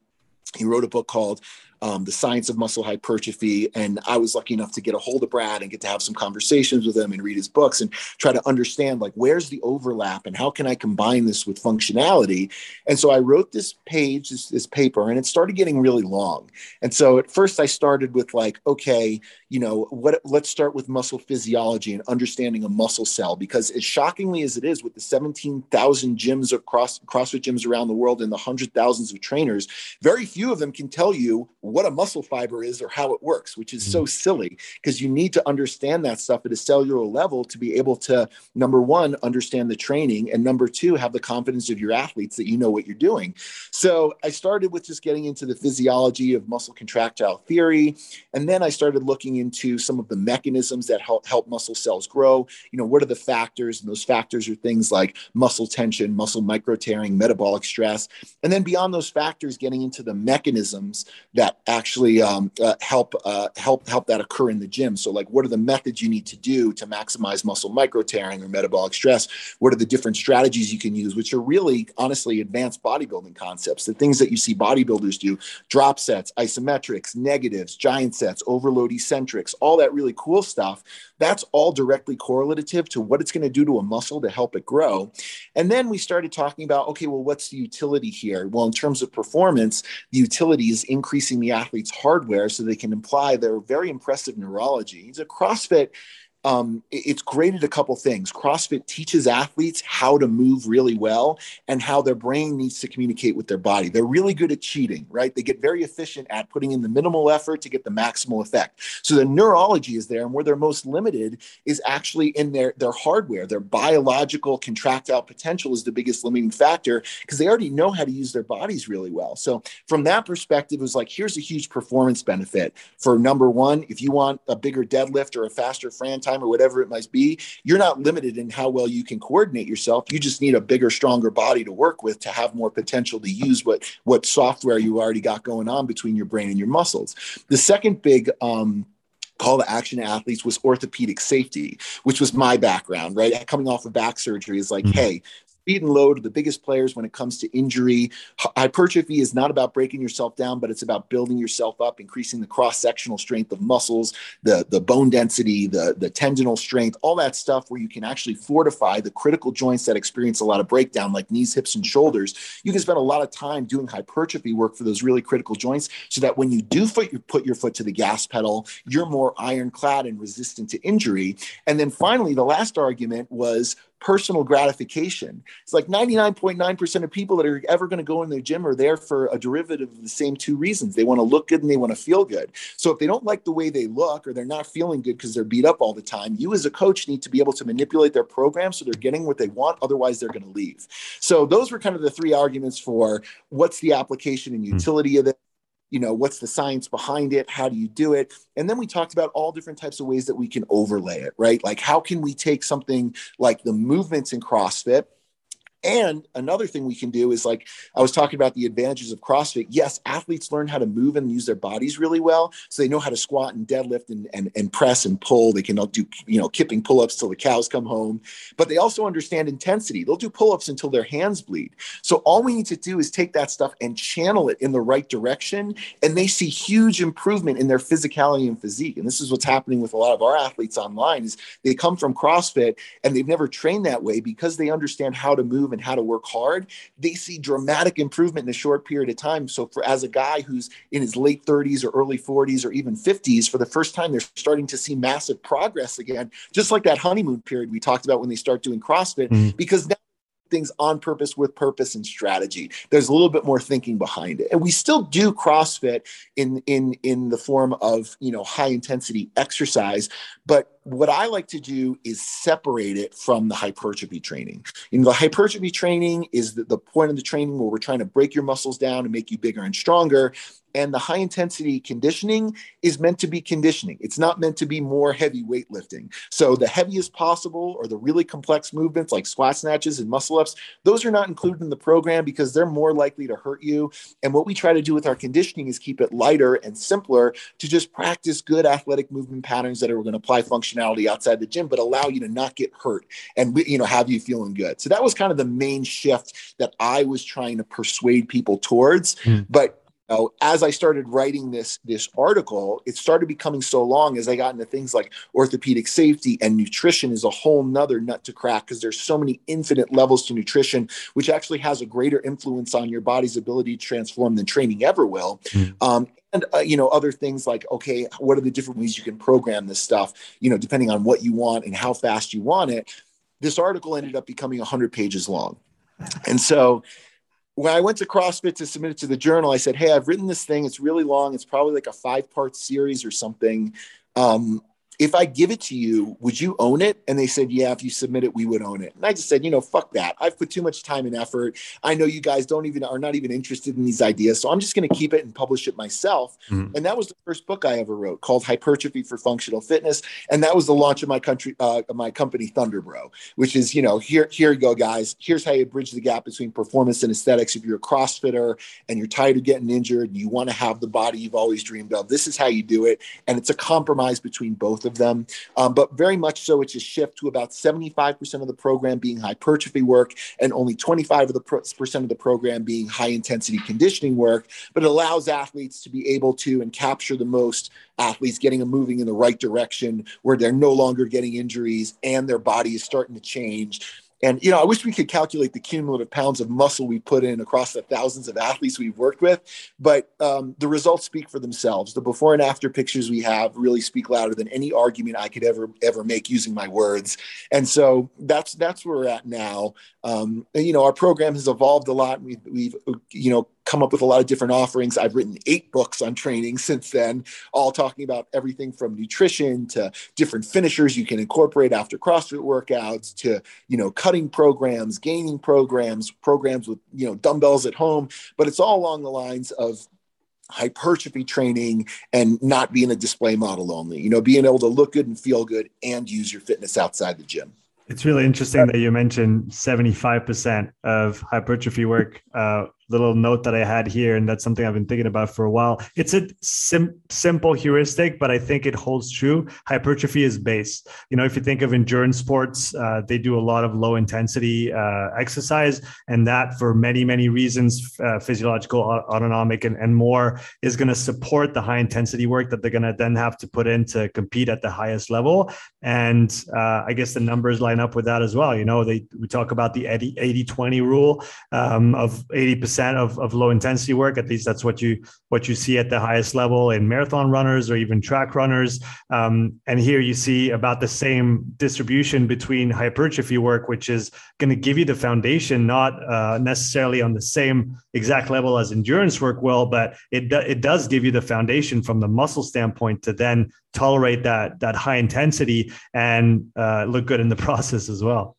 He wrote a book called um, The Science of Muscle Hypertrophy. And I was lucky enough to get a hold of Brad and get to have some conversations with him and read his books and try to understand, like, where's the overlap and how can I combine this with functionality? And so I wrote this page, this, this paper, and it started getting really long. And so at first I started with like, okay, you know, what, let's start with muscle physiology and understanding a muscle cell, because as shockingly as it is, with the seventeen thousand gyms across CrossFit gyms around the world and the hundred thousands of trainers, very few of them can tell you what a muscle fiber is or how it works, which is so silly, because you need to understand that stuff at a cellular level to be able to, number one, understand the training, and number two, have the confidence of your athletes that you know what you're doing. So I started with just getting into the physiology of muscle contractile theory. And then I started looking into some of the mechanisms that help, help muscle cells grow. You know, what are the factors? And those factors are things like muscle tension, muscle micro tearing, metabolic stress. And then beyond those factors, getting into the mechanisms that actually um, uh, help uh, help help that occur in the gym. So, like, what are the methods you need to do to maximize muscle micro-tearing or metabolic stress? What are the different strategies you can use, which are really, honestly, advanced bodybuilding concepts, the things that you see bodybuilders do, drop sets, isometrics, negatives, giant sets, overload eccentrics, all that really cool stuff. That's all directly correlative to what it's going to do to a muscle to help it grow. And then we started talking about, okay, well, what's the utility here? Well, in terms of performance, the utility is increasing the athlete's hardware so they can apply their very impressive neurology. So CrossFit, um, it's great at a couple things. CrossFit teaches athletes how to move really well and how their brain needs to communicate with their body. They're really good at cheating, right? They get very efficient at putting in the minimal effort to get the maximal effect. So the neurology is there, and where they're most limited is actually in their, their hardware. Their biological contractile potential is the biggest limiting factor because they already know how to use their bodies really well. So from that perspective, it was like, here's a huge performance benefit for number one. If you want a bigger deadlift or a faster Fran time, or whatever it might be, you're not limited in how well you can coordinate yourself. You just need a bigger, stronger body to work with to have more potential to use what, what software you already got going on between your brain and your muscles. The second big um, call to action to athletes was orthopedic safety, which was my background, right? Coming off of back surgery is like, mm-hmm. hey, speed and load are the biggest players when it comes to injury. Hypertrophy is not about breaking yourself down, but it's about building yourself up, increasing the cross-sectional strength of muscles, the, the bone density, the, the tendinal strength, all that stuff where you can actually fortify the critical joints that experience a lot of breakdown, like knees, hips, and shoulders. You can spend a lot of time doing hypertrophy work for those really critical joints so that when you do foot, you put your foot to the gas pedal, you're more ironclad and resistant to injury. And then finally, the last argument was personal gratification. It's like ninety-nine point nine percent of people that are ever going to go in their gym are there for a derivative of the same two reasons. They want to look good and they want to feel good. So if they don't like the way they look or they're not feeling good because they're beat up all the time, you as a coach need to be able to manipulate their program so they're getting what they want. Otherwise, they're going to leave. So those were kind of the three arguments for what's the application and utility mm-hmm. of it. You know, what's the science behind it? How do you do it? And then we talked about all different types of ways that we can overlay it, right? Like, how can we take something like the movements in CrossFit? And another thing we can do is, like, I was talking about the advantages of CrossFit. Yes, athletes learn how to move and use their bodies really well. So they know how to squat and deadlift and, and, and press and pull. They can do, you know, kipping pull-ups till the cows come home. But they also understand intensity. They'll do pull-ups until their hands bleed. So all we need to do is take that stuff and channel it in the right direction. And they see huge improvement in their physicality and physique. And this is what's happening with a lot of our athletes online is they come from CrossFit and they've never trained that way because they understand how to move and how to work hard. They see dramatic improvement in a short period of time. So for, as a guy who's in his late thirties or early forties or even fifties, for the first time, they're starting to see massive progress again, just like that honeymoon period we talked about when they start doing CrossFit, mm-hmm. because now things on purpose, with purpose and strategy. There's a little bit more thinking behind it. And we still do CrossFit in, in, in the form of, you know, high intensity exercise. But what I like to do is separate it from the hypertrophy training. You know, the hypertrophy training is the, the point of the training where we're trying to break your muscles down and make you bigger and stronger. And the high intensity conditioning is meant to be conditioning. It's not meant to be more heavy weightlifting. So the heaviest possible or the really complex movements like squat snatches and muscle ups, those are not included in the program because they're more likely to hurt you. And what we try to do with our conditioning is keep it lighter and simpler to just practice good athletic movement patterns that are going to apply functionality outside the gym, but allow you to not get hurt and, you know, have you feeling good. So that was kind of the main shift that I was trying to persuade people towards. Mm. But Now, as I started writing this, this article, it started becoming so long as I got into things like orthopedic safety, and nutrition is a whole nother nut to crack because there's so many infinite levels to nutrition, which actually has a greater influence on your body's ability to transform than training ever will. Mm. Um, and, uh, you know, other things like, okay, what are the different ways you can program this stuff, you know, depending on what you want and how fast you want it. This article ended up becoming one hundred pages long. And so when I went to CrossFit to submit it to the journal, I said, hey, I've written this thing. It's really long. It's probably like a five-part series or something. Um, if I give it to you, would you own it? And they said, yeah, if you submit it, we would own it. And I just said, you know, fuck that. I've put too much time and effort. I know you guys don't even, are not even interested in these ideas. So I'm just going to keep it and publish it myself. Mm. And that was the first book I ever wrote, called Hypertrophy for Functional Fitness. And that was the launch of my country, uh, my company, Thunderbro, which is, you know, here, here you go, guys. Here's how you bridge the gap between performance and aesthetics. If you're a CrossFitter and you're tired of getting injured and you want to have the body you've always dreamed of, this is how you do it. And it's a compromise between both of them. Um, but very much so, it's a shift to about seventy-five percent of the program being hypertrophy work and only twenty-five percent of the, pro- percent of the program being high intensity conditioning work. But it allows athletes to be able to and capture the most athletes, getting them moving in the right direction where they're no longer getting injuries and their body is starting to change. And, you know, I wish we could calculate the cumulative pounds of muscle we put in across the thousands of athletes we've worked with, but um, the results speak for themselves. The before and after pictures we have really speak louder than any argument I could ever, ever make using my words. And so that's, that's where we're at now. Um, and, you know, our program has evolved a lot. We've, we've, you know, come up with a lot of different offerings. I've written eight books on training since then, all talking about everything from nutrition to different finishers you can incorporate after CrossFit workouts to, you know, cutting programs, gaining programs, programs with, you know, dumbbells at home. But it's all along the lines of hypertrophy training and not being a display model only, you know, being able to look good and feel good and use your fitness outside the gym. It's really interesting that you mentioned seventy-five percent of hypertrophy work. Uh, little note that I had here, and that's something I've been thinking about for a while. It's a sim- simple heuristic, but I think it holds true. Hypertrophy is base. You know, if you think of endurance sports, uh, they do a lot of low intensity uh, exercise, and that for many, many reasons, uh, physiological, autonomic, and, and more, is going to support the high intensity work that they're going to then have to put in to compete at the highest level. And uh, I guess the numbers line up with that as well. You know, they, we talk about the eighty twenty rule um, of eighty percent Of, of low intensity work. At least that's what you what you see at the highest level in marathon runners or even track runners. Um, and here you see about the same distribution between hypertrophy work, which is going to give you the foundation, not uh, necessarily on the same exact level as endurance work will, but it do, it does give you the foundation from the muscle standpoint to then tolerate that that high intensity and uh, look good in the process as well.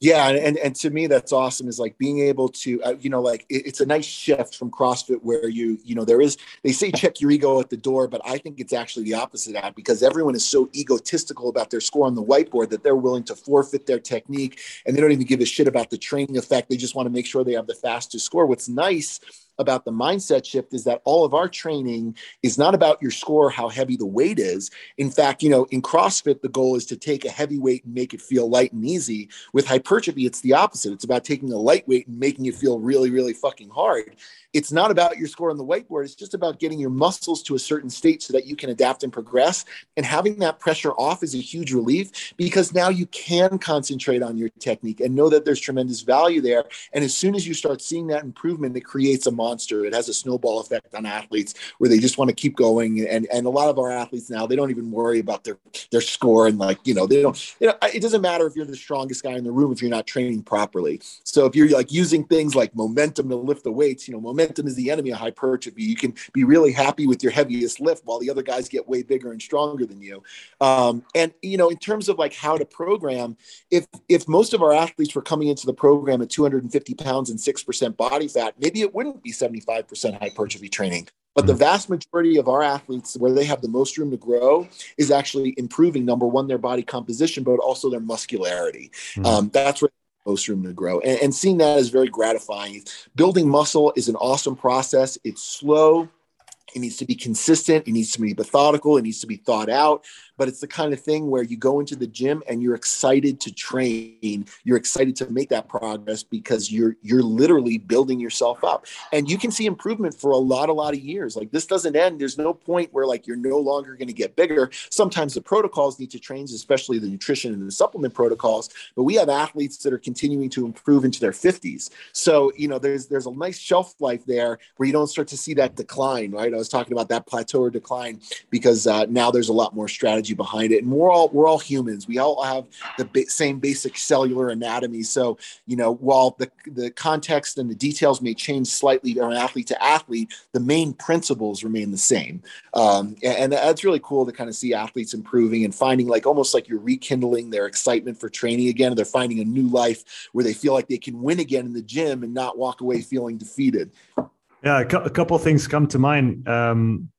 Yeah. And, and to me, that's awesome, is like being able to, uh, you know, like it, it's a nice shift from CrossFit where you, you know, there is, they say check your ego at the door, but I think it's actually the opposite of that, because everyone is so egotistical about their score on the whiteboard that they're willing to forfeit their technique and they don't even give a shit about the training effect. They just want to make sure they have the fastest score. What's nice about the mindset shift is that all of our training is not about your score, how heavy the weight is. In fact, you know, in CrossFit, the goal is to take a heavy weight and make it feel light and easy. With hypertrophy, it's the opposite. It's about taking a lightweight and making it feel really, really fucking hard. It's not about your score on the whiteboard. It's just about getting your muscles to a certain state so that you can adapt and progress. And having that pressure off is a huge relief, because now you can concentrate on your technique and know that there's tremendous value there. And as soon as you start seeing that improvement, it creates a monster. It has a snowball effect on athletes where they just want to keep going. And, and a lot of our athletes now, they don't even worry about their, their score. And like, you know, they don't, you know, it doesn't matter if you're the strongest guy in the room if you're not training properly. So if you're like using things like momentum to lift the weights, you know, momentum Momentum is the enemy of hypertrophy. You can be really happy with your heaviest lift while the other guys get way bigger and stronger than you. Um, and, you know, in terms of like how to program, if if most of our athletes were coming into the program at two hundred fifty pounds and six percent body fat, maybe it wouldn't be seventy-five percent hypertrophy training. But the vast majority of our athletes, where they have the most room to grow, is actually improving, number one, their body composition, but also their muscularity. Mm-hmm. Um, that's where most room to grow. And, and seeing that is very gratifying. Building muscle is an awesome process. It's slow. It needs to be consistent. It needs to be methodical. It needs to be thought out. But it's the kind of thing where you go into the gym and you're excited to train. You're excited to make that progress because you're you're literally building yourself up. And you can see improvement for a lot, a lot of years. Like this doesn't end. There's no point where like you're no longer going to get bigger. Sometimes the protocols need to change, especially the nutrition and the supplement protocols. But we have athletes that are continuing to improve into their fifties. So, you know, there's there's a nice shelf life there where you don't start to see that decline, right? I was talking about that plateau or decline, because uh, now there's a lot more strategy behind it. And we're all, we're all humans. We all have the ba- same basic cellular anatomy. So, you know, while the, the context and the details may change slightly from athlete to athlete, the main principles remain the same. Um, and, and that's really cool to kind of see athletes improving and finding, like, almost like you're rekindling their excitement for training again. They're finding a new life where they feel like they can win again in the gym and not walk away feeling defeated. Yeah, a couple of things come to mind. Um,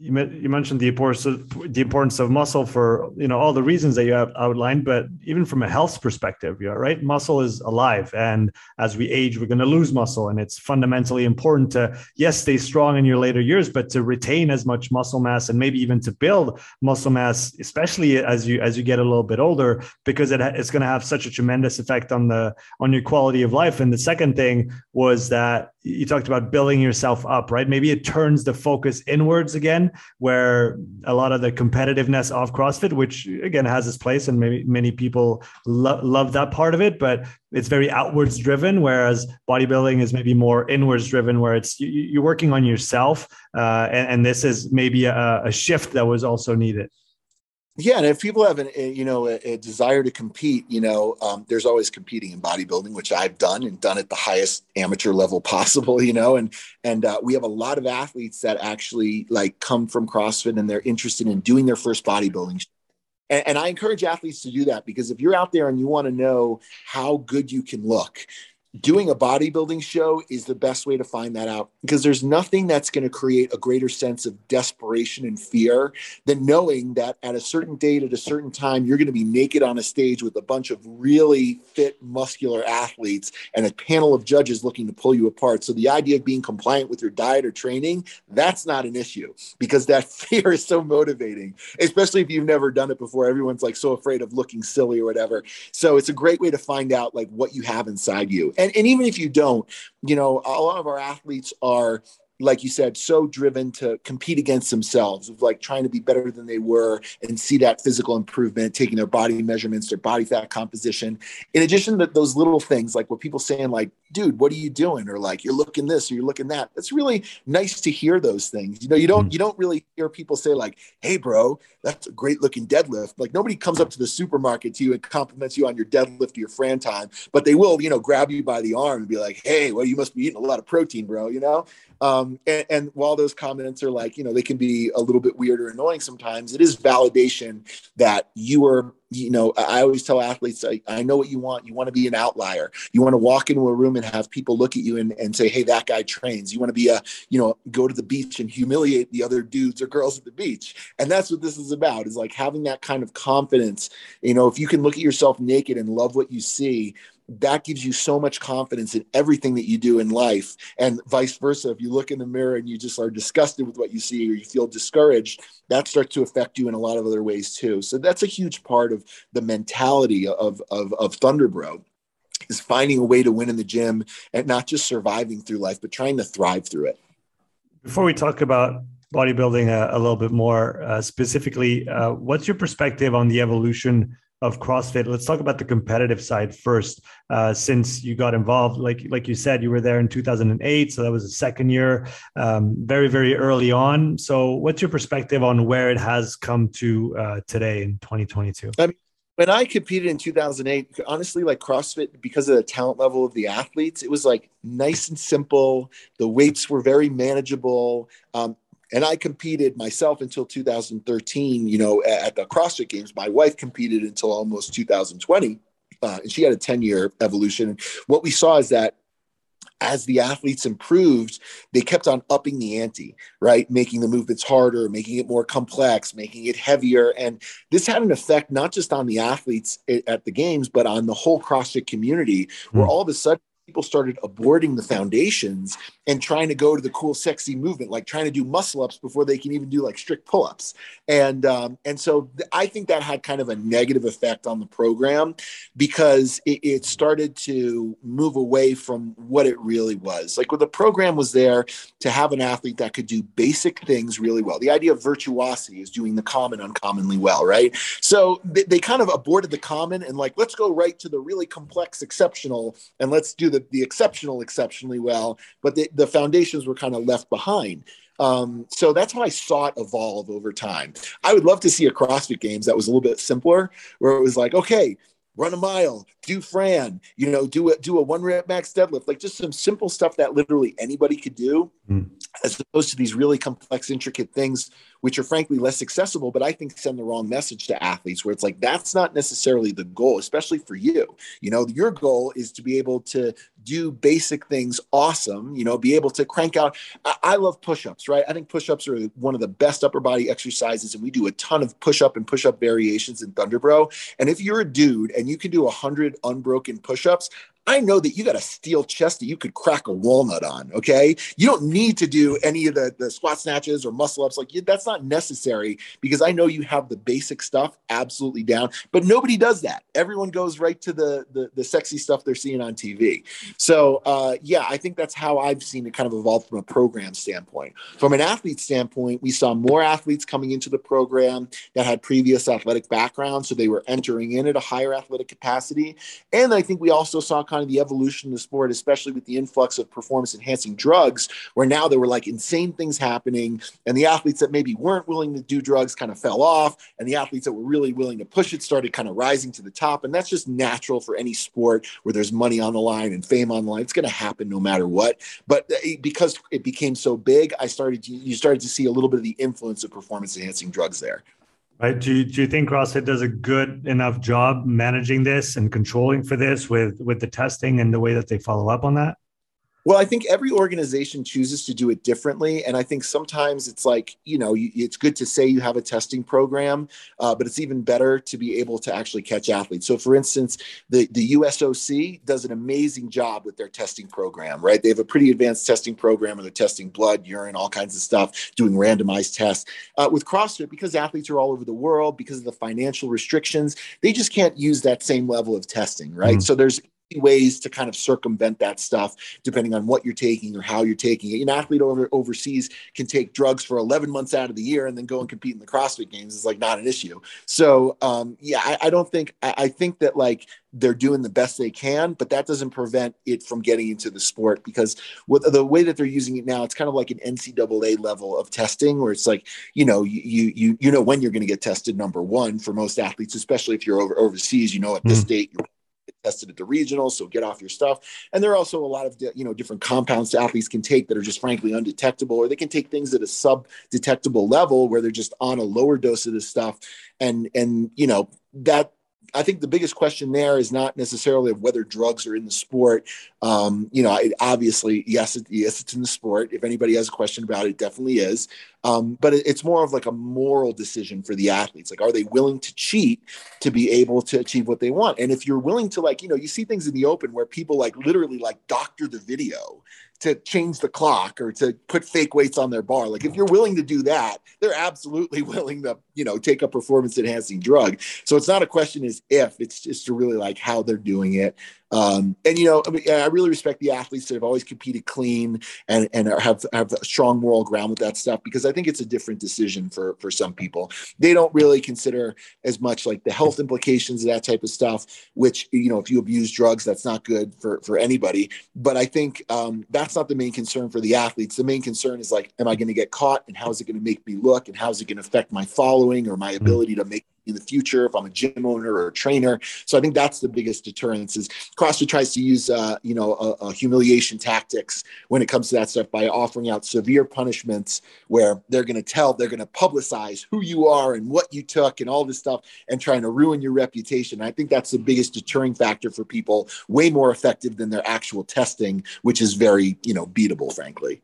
you, you mentioned the importance of, the importance of muscle for, you know, all the reasons that you have outlined, but even from a health perspective, yeah, right? Muscle is alive, and as we age, we're going to lose muscle, and it's fundamentally important to, yes, stay strong in your later years, but to retain as much muscle mass and maybe even to build muscle mass, especially as you as you get a little bit older, because it, it's going to have such a tremendous effect on the on your quality of life. And the second thing was that you talked about building yourself up, right? Maybe it turns the focus inwards again, where a lot of the competitiveness of CrossFit, which again has its place, and maybe many people lo- love that part of it, but it's very outwards driven, whereas bodybuilding is maybe more inwards driven, where it's you, you're working on yourself. Uh, and, and this is maybe a, a shift that was also needed. Yeah. And if people have an, a, you know, a, a desire to compete, you know, um, there's always competing in bodybuilding, which I've done and done at the highest amateur level possible, you know, and, and uh, we have a lot of athletes that actually like come from CrossFit and they're interested in doing their first bodybuilding. And, and I encourage athletes to do that, because if you're out there and you want to know how good you can look, doing a bodybuilding show is the best way to find that out, because there's nothing that's going to create a greater sense of desperation and fear than knowing that at a certain date, at a certain time, you're going to be naked on a stage with a bunch of really fit, muscular athletes and a panel of judges looking to pull you apart. So the idea of being compliant with your diet or training, that's not an issue, because that fear is so motivating, especially if you've never done it before. Everyone's like so afraid of looking silly or whatever. So it's a great way to find out like what you have inside you. And, and even if you don't, you know, a lot of our athletes are, like you said, so driven to compete against themselves, of like trying to be better than they were and see that physical improvement, taking their body measurements, their body fat composition. In addition to those little things, like what people saying, like, dude, what are you doing? Or like, you're looking this, or you're looking that. It's really nice to hear those things. You know, you don't, you don't really hear people say like, hey bro, that's a great looking deadlift. Like nobody comes up to the supermarket to you and compliments you on your deadlift or your Fran time, but they will, you know, grab you by the arm and be like, hey, well, you must be eating a lot of protein, bro. You know? Um, and, and while those comments are like, you know, they can be a little bit weird or annoying sometimes, it is validation that you are, you know, I always tell athletes, I, I know what you want. You want to be an outlier. You want to walk into a room and have people look at you and, and say, hey, that guy trains. You want to be a, you know, go to the beach and humiliate the other dudes or girls at the beach. And that's what this is about, is like having that kind of confidence. You know, if you can look at yourself naked and love what you see, that gives you so much confidence in everything that you do in life, and vice versa. If you look in the mirror and you just are disgusted with what you see, or you feel discouraged, that starts to affect you in a lot of other ways too. So that's a huge part of the mentality of, of, of Thunderbro, is finding a way to win in the gym and not just surviving through life, but trying to thrive through it. Before we talk about bodybuilding a, a little bit more uh, specifically, uh, what's your perspective on the evolution of CrossFit? Let's talk about the competitive side first. Uh, since you got involved, like like you said, you were there in two thousand eight, so that was the second year, um, very very early on. So, what's your perspective on where it has come to uh, today in twenty twenty-two? I mean, when I competed in two thousand eight, honestly, like CrossFit, because of the talent level of the athletes, it was like nice and simple. The weights were very manageable. Um, And I competed myself until two thousand thirteen, you know, at the CrossFit Games. My wife competed until almost two thousand twenty, uh, and she had a ten-year evolution. What we saw is that as the athletes improved, they kept on upping the ante, right? Making the movements harder, making it more complex, making it heavier. And this had an effect not just on the athletes at the Games, but on the whole CrossFit community, where all of a sudden, people started aborting the foundations and trying to go to the cool, sexy movement, like trying to do muscle ups before they can even do like strict pull ups. And, um, and so th- I think that had kind of a negative effect on the program, because it, it started to move away from what it really was. Like, well, the program was there to have an athlete that could do basic things really well. The idea of virtuosity is doing the common uncommonly well, right? So th- they kind of aborted the common and like, let's go right to the really complex, exceptional, and let's do the, the exceptional exceptionally well, but the, the foundations were kind of left behind. Um, so that's how I saw it evolve over time. I would love to see a CrossFit Games that was a little bit simpler, where it was like, okay, run a mile, do Fran, you know, do a, do a one rep max deadlift, like just some simple stuff that literally anybody could do, mm. as opposed to these really complex, intricate things, which are frankly less accessible, but I think send the wrong message to athletes, where it's like, that's not necessarily the goal, especially for you. You know, your goal is to be able to do basic things awesome, you know, be able to crank out. I, I love push-ups, right? I think push-ups are one of the best upper body exercises, and we do a ton of push-up and push-up variations in Thunderbro. And if you're a dude and you can do one hundred unbroken push-ups, I know that you got a steel chest that you could crack a walnut on, okay? You don't need to do any of the, the squat snatches or muscle-ups. Like, that's not necessary, because I know you have the basic stuff absolutely down, but nobody does that. Everyone goes right to the the, the sexy stuff they're seeing on T V. So, uh, yeah, I think that's how I've seen it kind of evolve from a program standpoint. From an athlete standpoint, we saw more athletes coming into the program that had previous athletic backgrounds, so they were entering in at a higher athletic capacity. And I think we also saw kind of the evolution of the sport, especially with the influx of performance enhancing drugs, where now there were like insane things happening, and the athletes that maybe weren't willing to do drugs kind of fell off, and the athletes that were really willing to push it started kind of rising to the top. And that's just natural for any sport where there's money on the line and fame on the line. It's going to happen no matter what. But because it became so big, I started to, you started to see a little bit of the influence of performance enhancing drugs there. Right. Do you, do you think CrossFit does a good enough job managing this and controlling for this with, with the testing and the way that they follow up on that? Well, I think every organization chooses to do it differently. And I think sometimes it's like, you know, you, it's good to say you have a testing program, uh, but it's even better to be able to actually catch athletes. So for instance, the, the U S O C does an amazing job with their testing program, right? They have a pretty advanced testing program where they're testing blood, urine, all kinds of stuff, doing randomized tests. Uh, with CrossFit, because athletes are all over the world, because of the financial restrictions, they just can't use that same level of testing, right? Mm-hmm. So there's ways to kind of circumvent that stuff, depending on what you're taking or how you're taking it. An athlete over overseas can take drugs for eleven months out of the year and then go and compete in the CrossFit Games. It's like not an issue. So um, yeah, I, I don't think, I, I think that like they're doing the best they can, but that doesn't prevent it from getting into the sport, because with the way that they're using it now, it's kind of like an N C double A level of testing, where it's like, you know, you, you, you know, when you're going to get tested, number one, for most athletes, especially if you're over overseas, you know, at this mm-hmm. date, you're tested at the regional, so get off your stuff. And there are also a lot of, you know, different compounds athletes can take that are just frankly undetectable, or they can take things at a sub-detectable level where they're just on a lower dose of this stuff. And, and, you know, that, I think the biggest question there is not necessarily of whether drugs are in the sport. Um, you know, it, obviously, yes, it, yes, it's in the sport. If anybody has a question about it, it definitely is. Um, but it, it's more of like a moral decision for the athletes. Like, are they willing to cheat to be able to achieve what they want? And if you're willing to, like, you know, you see things in the open where people like literally like doctor the video to change the clock or to put fake weights on their bar. Like, if you're willing to do that, they're absolutely willing to, you know, take a performance enhancing drug. So it's not a question is if, it's just really like how they're doing it. Um, and, you know, I, mean, I really respect the athletes that have always competed clean and, and have, have a strong moral ground with that stuff, because I think it's a different decision for, for some people. They don't really consider as much like the health implications of that type of stuff, which, you know, if you abuse drugs, that's not good for, for anybody. But I think um, that's not the main concern for the athletes. The main concern is like, am I going to get caught, and how is it going to make me look, and how is it going to affect my following or my ability to make in the future if I'm a gym owner or a trainer. So I think that's the biggest deterrence is CrossFit tries to use, uh, you know, a, a humiliation tactics when it comes to that stuff by offering out severe punishments where they're going to tell, they're going to publicize who you are and what you took and all this stuff and trying to ruin your reputation. I think that's the biggest deterring factor for people, way more effective than their actual testing, which is very, you know, beatable, frankly.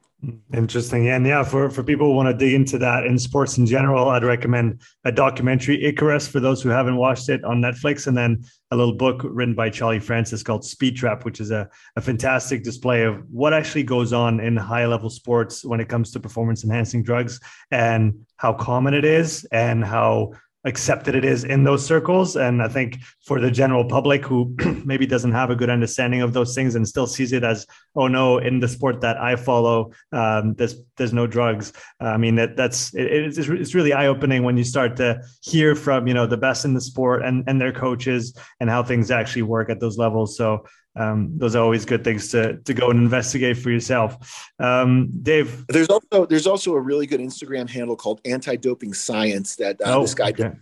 Interesting. And yeah, for, for people who want to dig into that in sports in general, I'd recommend a documentary, Icarus, for those who haven't watched it, on Netflix, and then a little book written by Charlie Francis called Speed Trap, which is a, a fantastic display of what actually goes on in high level sports when it comes to performance enhancing drugs, and how common it is and how accepted it is in those circles. And I think for the general public who maybe doesn't have a good understanding of those things and still sees it as, oh no, in the sport that I follow, um, there's there's no drugs. I mean, that that's it, it's, it's really eye-opening when you start to hear from, you know, the best in the sport and, and their coaches and how things actually work at those levels. So um, those are always good things to to go and investigate for yourself. Um, Dave, there's also there's also a really good Instagram handle called Anti-Doping Science that uh, oh, this guy. Okay.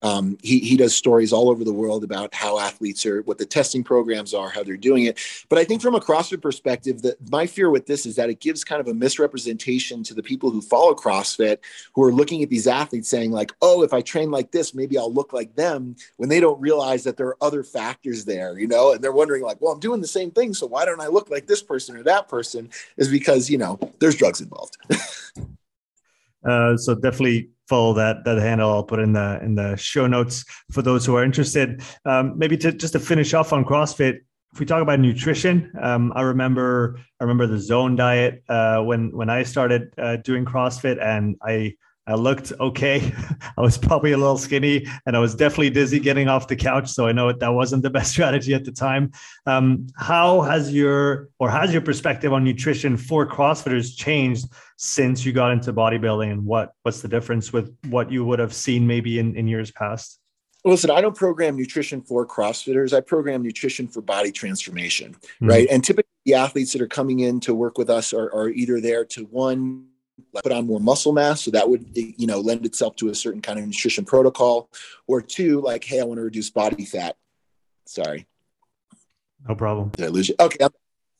Um, he, he does stories all over the world about how athletes are, what the testing programs are, how they're doing it. But I think from a CrossFit perspective, that my fear with this is that it gives kind of a misrepresentation to the people who follow CrossFit, who are looking at these athletes saying like, oh, if I train like this, maybe I'll look like them, when they don't realize that there are other factors there, you know, and they're wondering like, well, I'm doing the same thing, so why don't I look like this person or that person? Is because, you know, there's drugs involved. uh, so definitely. Follow that that handle. I'll put in the in the show notes for those who are interested. Um, maybe to, just to finish off on CrossFit, if we talk about nutrition, um, I remember I remember the Zone diet uh, when when I started uh, doing CrossFit, and I I looked okay. I was probably a little skinny, and I was definitely dizzy getting off the couch. So I know that wasn't the best strategy at the time. Um, how has your or has your perspective on nutrition for CrossFitters changed since you got into bodybuilding, and what what's the difference with what you would have seen maybe in, in years past? Listen, I don't program nutrition for CrossFitters. I program nutrition for body transformation, mm-hmm. right? And typically the athletes that are coming in to work with us are, are either there to one, put on more muscle mass. So that would, you know, lend itself to a certain kind of nutrition protocol, or two, like, hey, I want to reduce body fat. Sorry. No problem. Did I lose you? Okay. I'm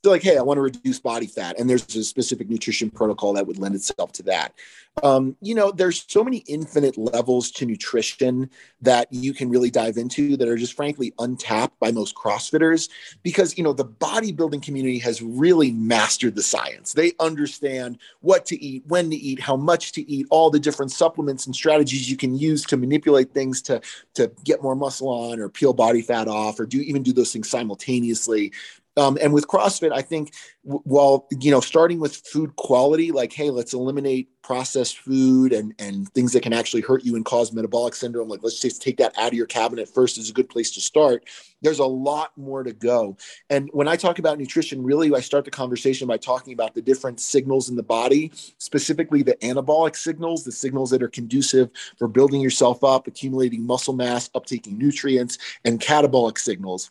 so like, hey, I want to reduce body fat. And there's a specific nutrition protocol that would lend itself to that. Um, you know, there's so many infinite levels to nutrition that you can really dive into that are just frankly untapped by most CrossFitters, because, you know, the bodybuilding community has really mastered the science. They understand what to eat, when to eat, how much to eat, all the different supplements and strategies you can use to manipulate things to, to get more muscle on or peel body fat off, or do even do those things simultaneously. Um, and with CrossFit, I think w- while, you know, starting with food quality, like, hey, let's eliminate processed food and, and things that can actually hurt you and cause metabolic syndrome. Like, let's just take that out of your cabinet first is a good place to start. There's a lot more to go. And when I talk about nutrition, really, I start the conversation by talking about the different signals in the body, specifically the anabolic signals, the signals that are conducive for building yourself up, accumulating muscle mass, uptaking nutrients, and catabolic signals,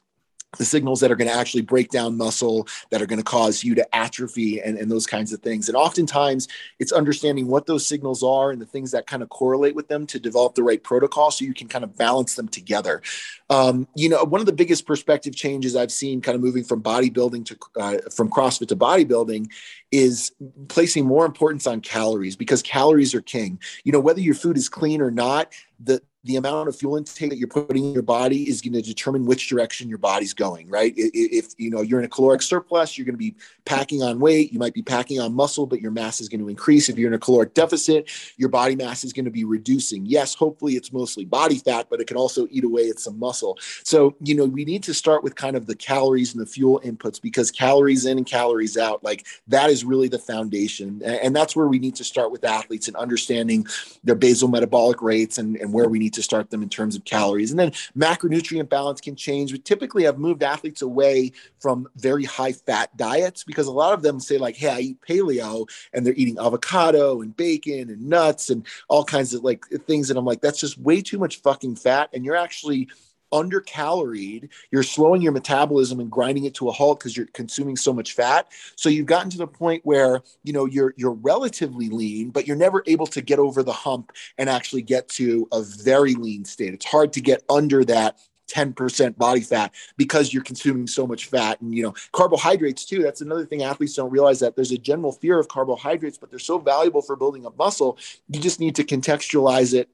the signals that are going to actually break down muscle, that are going to cause you to atrophy and, and those kinds of things. And oftentimes it's understanding what those signals are and the things that kind of correlate with them to develop the right protocol so you can kind of balance them together. Um, you know, one of the biggest perspective changes I've seen kind of moving from bodybuilding to uh, from CrossFit to bodybuilding is placing more importance on calories, because calories are king. You know, whether your food is clean or not, the the amount of fuel intake that you're putting in your body is going to determine which direction your body's going, right? If, you know, you're in a caloric surplus, you're going to be packing on weight. You might be packing on muscle, but your mass is going to increase. If you're in a caloric deficit, your body mass is going to be reducing. Yes, hopefully it's mostly body fat, but it can also eat away at some muscle. So, you know, we need to start with kind of the calories and the fuel inputs, because calories in and calories out, like, that is really the foundation. And that's where we need to start with athletes and understanding their basal metabolic rates and, and where we need to to start them in terms of calories. And then macronutrient balance can change. We typically have moved athletes away from very high fat diets, because a lot of them say like, hey, I eat paleo, and they're eating avocado and bacon and nuts and all kinds of like things. And I'm like, that's just way too much fucking fat. And you're actually undercaloried, you're slowing your metabolism and grinding it to a halt because you're consuming so much fat. So you've gotten to the point where, you know, you're you're relatively lean, but you're never able to get over the hump and actually get to a very lean state. It's hard to get under that ten percent body fat because you're consuming so much fat. And, you know, carbohydrates too, that's another thing athletes don't realize, that there's a general fear of carbohydrates, but they're so valuable for building up muscle. You just need to contextualize it,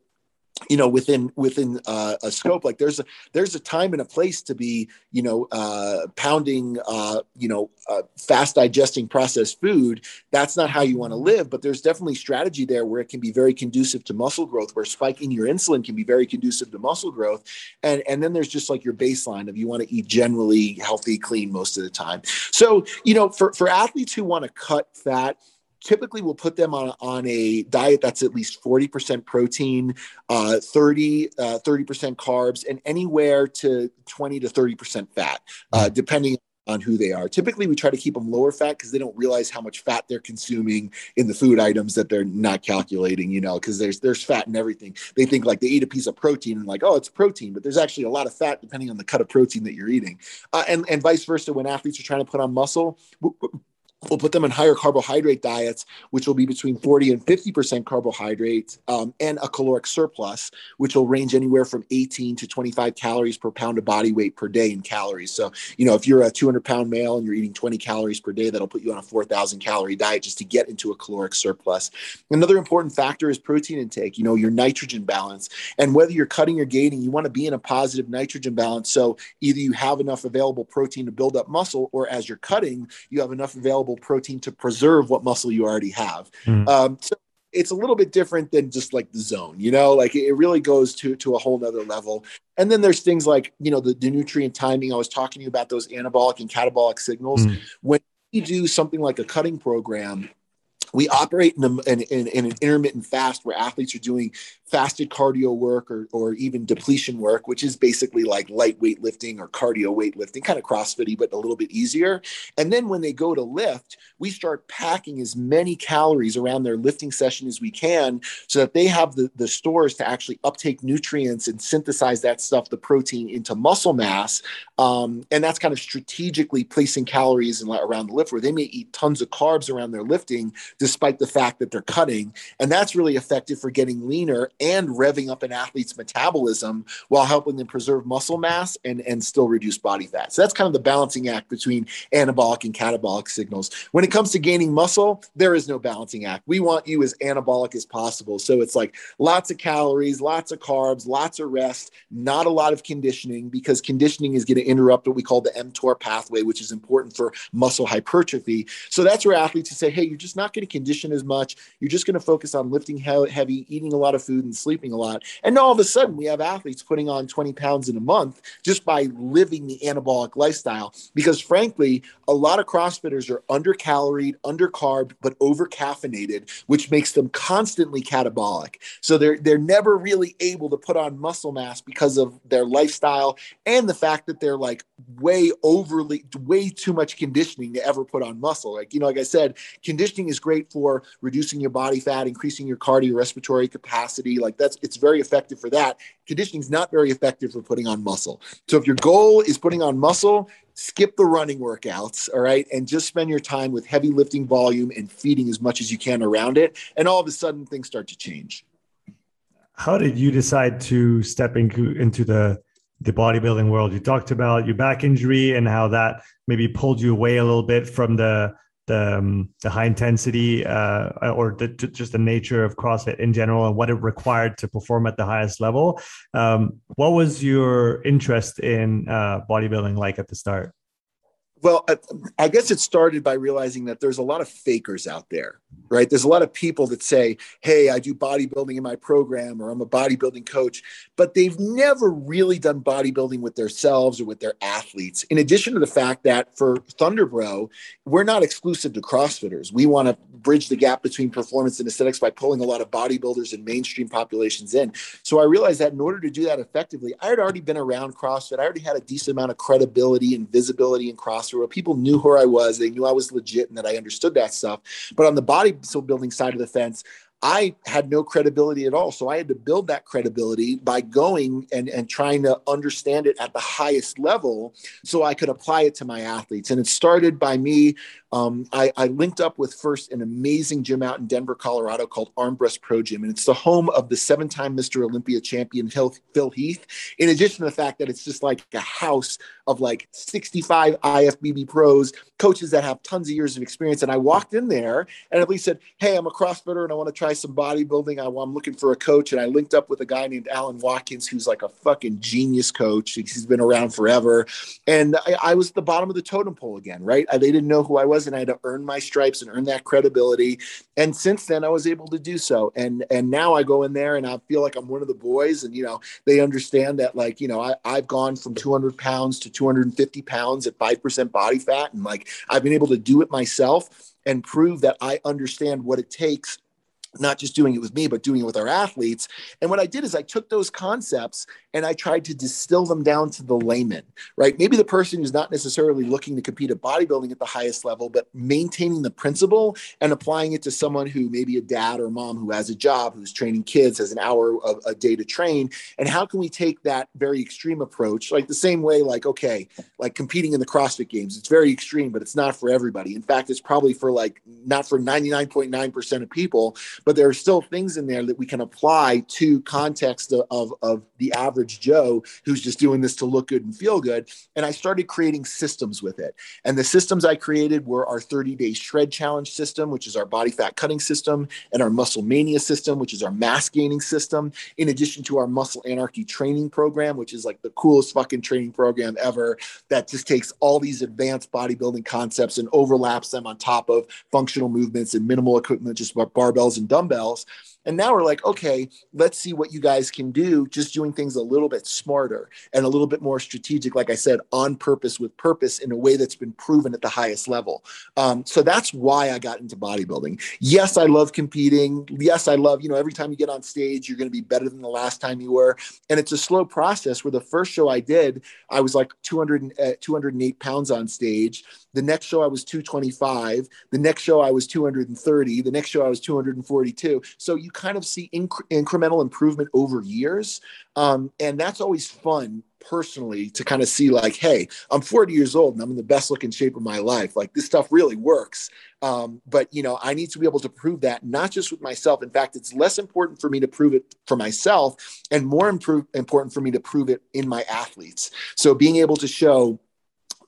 you know, within, within uh, a scope. Like, there's a, there's a time and a place to be, you know, uh, pounding, uh, you know, uh, fast digesting processed food. That's not how you want to live, but there's definitely strategy there where it can be very conducive to muscle growth, where spiking your insulin can be very conducive to muscle growth. And, and then there's just like your baseline of, you want to eat generally healthy, clean most of the time. So, you know, for, for athletes who want to cut fat, typically we'll put them on, on a diet that's at least forty percent protein, uh, thirty percent carbs, and anywhere to twenty to thirty percent fat, uh, depending on who they are. Typically, we try to keep them lower fat because they don't realize how much fat they're consuming in the food items that they're not calculating, you know, because there's there's fat in everything. They think like they eat a piece of protein and like, oh, it's protein, but there's actually a lot of fat depending on the cut of protein that you're eating. Uh, and, and vice versa, when athletes are trying to put on muscle, we'll put them on higher carbohydrate diets, which will be between forty and fifty percent carbohydrate um, and a caloric surplus, which will range anywhere from eighteen to twenty-five calories per pound of body weight per day in calories. So, you know, if you're a two hundred pound male and you're eating twenty calories per day, that'll put you on a four thousand calorie diet just to get into a caloric surplus. Another important factor is protein intake, you know, your nitrogen balance, and whether you're cutting or gaining, you want to be in a positive nitrogen balance. So either you have enough available protein to build up muscle, or as you're cutting, you have enough available protein to preserve what muscle you already have. Mm. Um, so it's a little bit different than just like the zone, you know, like it really goes to, to a whole nother level. And then there's things like, you know, the, the nutrient timing. I was talking to you about those anabolic and catabolic signals. Mm. When you do something like a cutting program, we operate in, a, in, in, in an intermittent fast where athletes are doing fasted cardio work or, or even depletion work, which is basically like light weightlifting or cardio weightlifting, kind of CrossFit-y, but a little bit easier. And then when they go to lift, we start packing as many calories around their lifting session as we can so that they have the, the stores to actually uptake nutrients and synthesize that stuff, the protein, into muscle mass. Um, and that's kind of strategically placing calories in, around the lift, where they may eat tons of carbs around their lifting despite the fact that they're cutting. And that's really effective for getting leaner and revving up an athlete's metabolism while helping them preserve muscle mass and, and still reduce body fat. So that's kind of the balancing act between anabolic and catabolic signals. When it comes to gaining muscle, there is no balancing act. We want you as anabolic as possible. So it's like lots of calories, lots of carbs, lots of rest, not a lot of conditioning, because conditioning is going to interrupt what we call the mTOR pathway, which is important for muscle hypertrophy. So that's where athletes say, hey, you're just not going to condition as much. You're just going to focus on lifting heavy, eating a lot of food, and sleeping a lot. And all of a sudden we have athletes putting on twenty pounds in a month just by living the anabolic lifestyle. Because frankly, a lot of CrossFitters are undercaloried, undercarbed, but overcaffeinated, which makes them constantly catabolic. So they're, they're never really able to put on muscle mass because of their lifestyle and the fact that they're like way overly, way too much conditioning to ever put on muscle. Like, you know, like I said, conditioning is great for reducing your body fat, increasing your cardiorespiratory capacity. Like that's, it's very effective for that. Conditioning is not very effective for putting on muscle. So if your goal is putting on muscle, skip the running workouts. All right. And just spend your time with heavy lifting volume and feeding as much as you can around it. And all of a sudden things start to change. How did you decide to step into, into the, the bodybuilding world? You talked about your back injury and how that maybe pulled you away a little bit from the, the, um, the high intensity uh, or the, just the nature of CrossFit in general and what it required to perform at the highest level. Um, what was your interest in uh, bodybuilding like at the start? Well, I guess it started by realizing that there's a lot of fakers out there, right? There's a lot of people that say, hey, I do bodybuilding in my program, or I'm a bodybuilding coach, but they've never really done bodybuilding with themselves or with their athletes. In addition to the fact that for Thunderbro, we're not exclusive to CrossFitters. We want to bridge the gap between performance and aesthetics by pulling a lot of bodybuilders and mainstream populations in. So I realized that in order to do that effectively, I had already been around CrossFit. I already had a decent amount of credibility and visibility in CrossFit, where people knew who I was, they knew I was legit and that I understood that stuff. But on the bodybuilding side of the fence, I had no credibility at all. So I had to build that credibility by going and, and trying to understand it at the highest level so I could apply it to my athletes. And it started by me. Um, I, I linked up with first an amazing gym out in Denver, Colorado called Armbrust Pro Gym. And it's the home of the seven-time Mister Olympia champion, Phil Heath. In addition to the fact that it's just like a house of like sixty-five I F B B pros, coaches that have tons of years of experience. And I walked in there and at least said, hey, I'm a CrossFitter and I want to try some bodybuilding. I, I'm looking for a coach. And I linked up with a guy named Alan Watkins, who's like a fucking genius coach. He's been around forever. And I, I was at the bottom of the totem pole again, right? I, they didn't know who I was, and I had to earn my stripes and earn that credibility. And since then I was able to do so. And, and now I go in there and I feel like I'm one of the boys, and, you know, they understand that, like, you know, I, I've gone from two hundred pounds to two hundred fifty pounds at five percent body fat. And like, I've been able to do it myself and prove that I understand what it takes not just doing it with me, but doing it with our athletes. And what I did is I took those concepts and I tried to distill them down to the layman, right? Maybe the person who's not necessarily looking to compete at bodybuilding at the highest level, but maintaining the principle and applying it to someone who maybe a dad or mom who has a job, who's training kids, has an hour of a day to train. And how can we take that very extreme approach? Like the same way, like, okay, like competing in the CrossFit Games, it's very extreme, but it's not for everybody. In fact, it's probably for like, not for ninety-nine point nine percent of people, but there are still things in there that we can apply to context of, of the average Joe who's just doing this to look good and feel good. And I started creating systems with it. And the systems I created were our thirty day shred challenge system, which is our body fat cutting system, and our Musclemania system, which is our mass gaining system, in addition to our Muscle Anarchy training program, which is like the coolest fucking training program ever that just takes all these advanced bodybuilding concepts and overlaps them on top of functional movements and minimal equipment, just barbells and dumbbells. And now we're like, okay, let's see what you guys can do, just doing things a little bit smarter and a little bit more strategic, like I said, on purpose with purpose in a way that's been proven at the highest level. Um, so that's why I got into bodybuilding. Yes, I love competing. Yes, I love, you know, every time you get on stage, you're going to be better than the last time you were. And it's a slow process where the first show I did, I was like two hundred, uh, two hundred eight pounds on stage. The next show I was two twenty-five. The next show I was two hundred thirty. The next show I was two hundred forty-two. So you kind of see inc- incremental improvement over years. Um, and that's always fun personally to kind of see like, hey, I'm forty years old and I'm in the best looking shape of my life. Like this stuff really works. Um, but, you know, I need to be able to prove that not just with myself. In fact, it's less important for me to prove it for myself and more improve- important for me to prove it in my athletes. So being able to show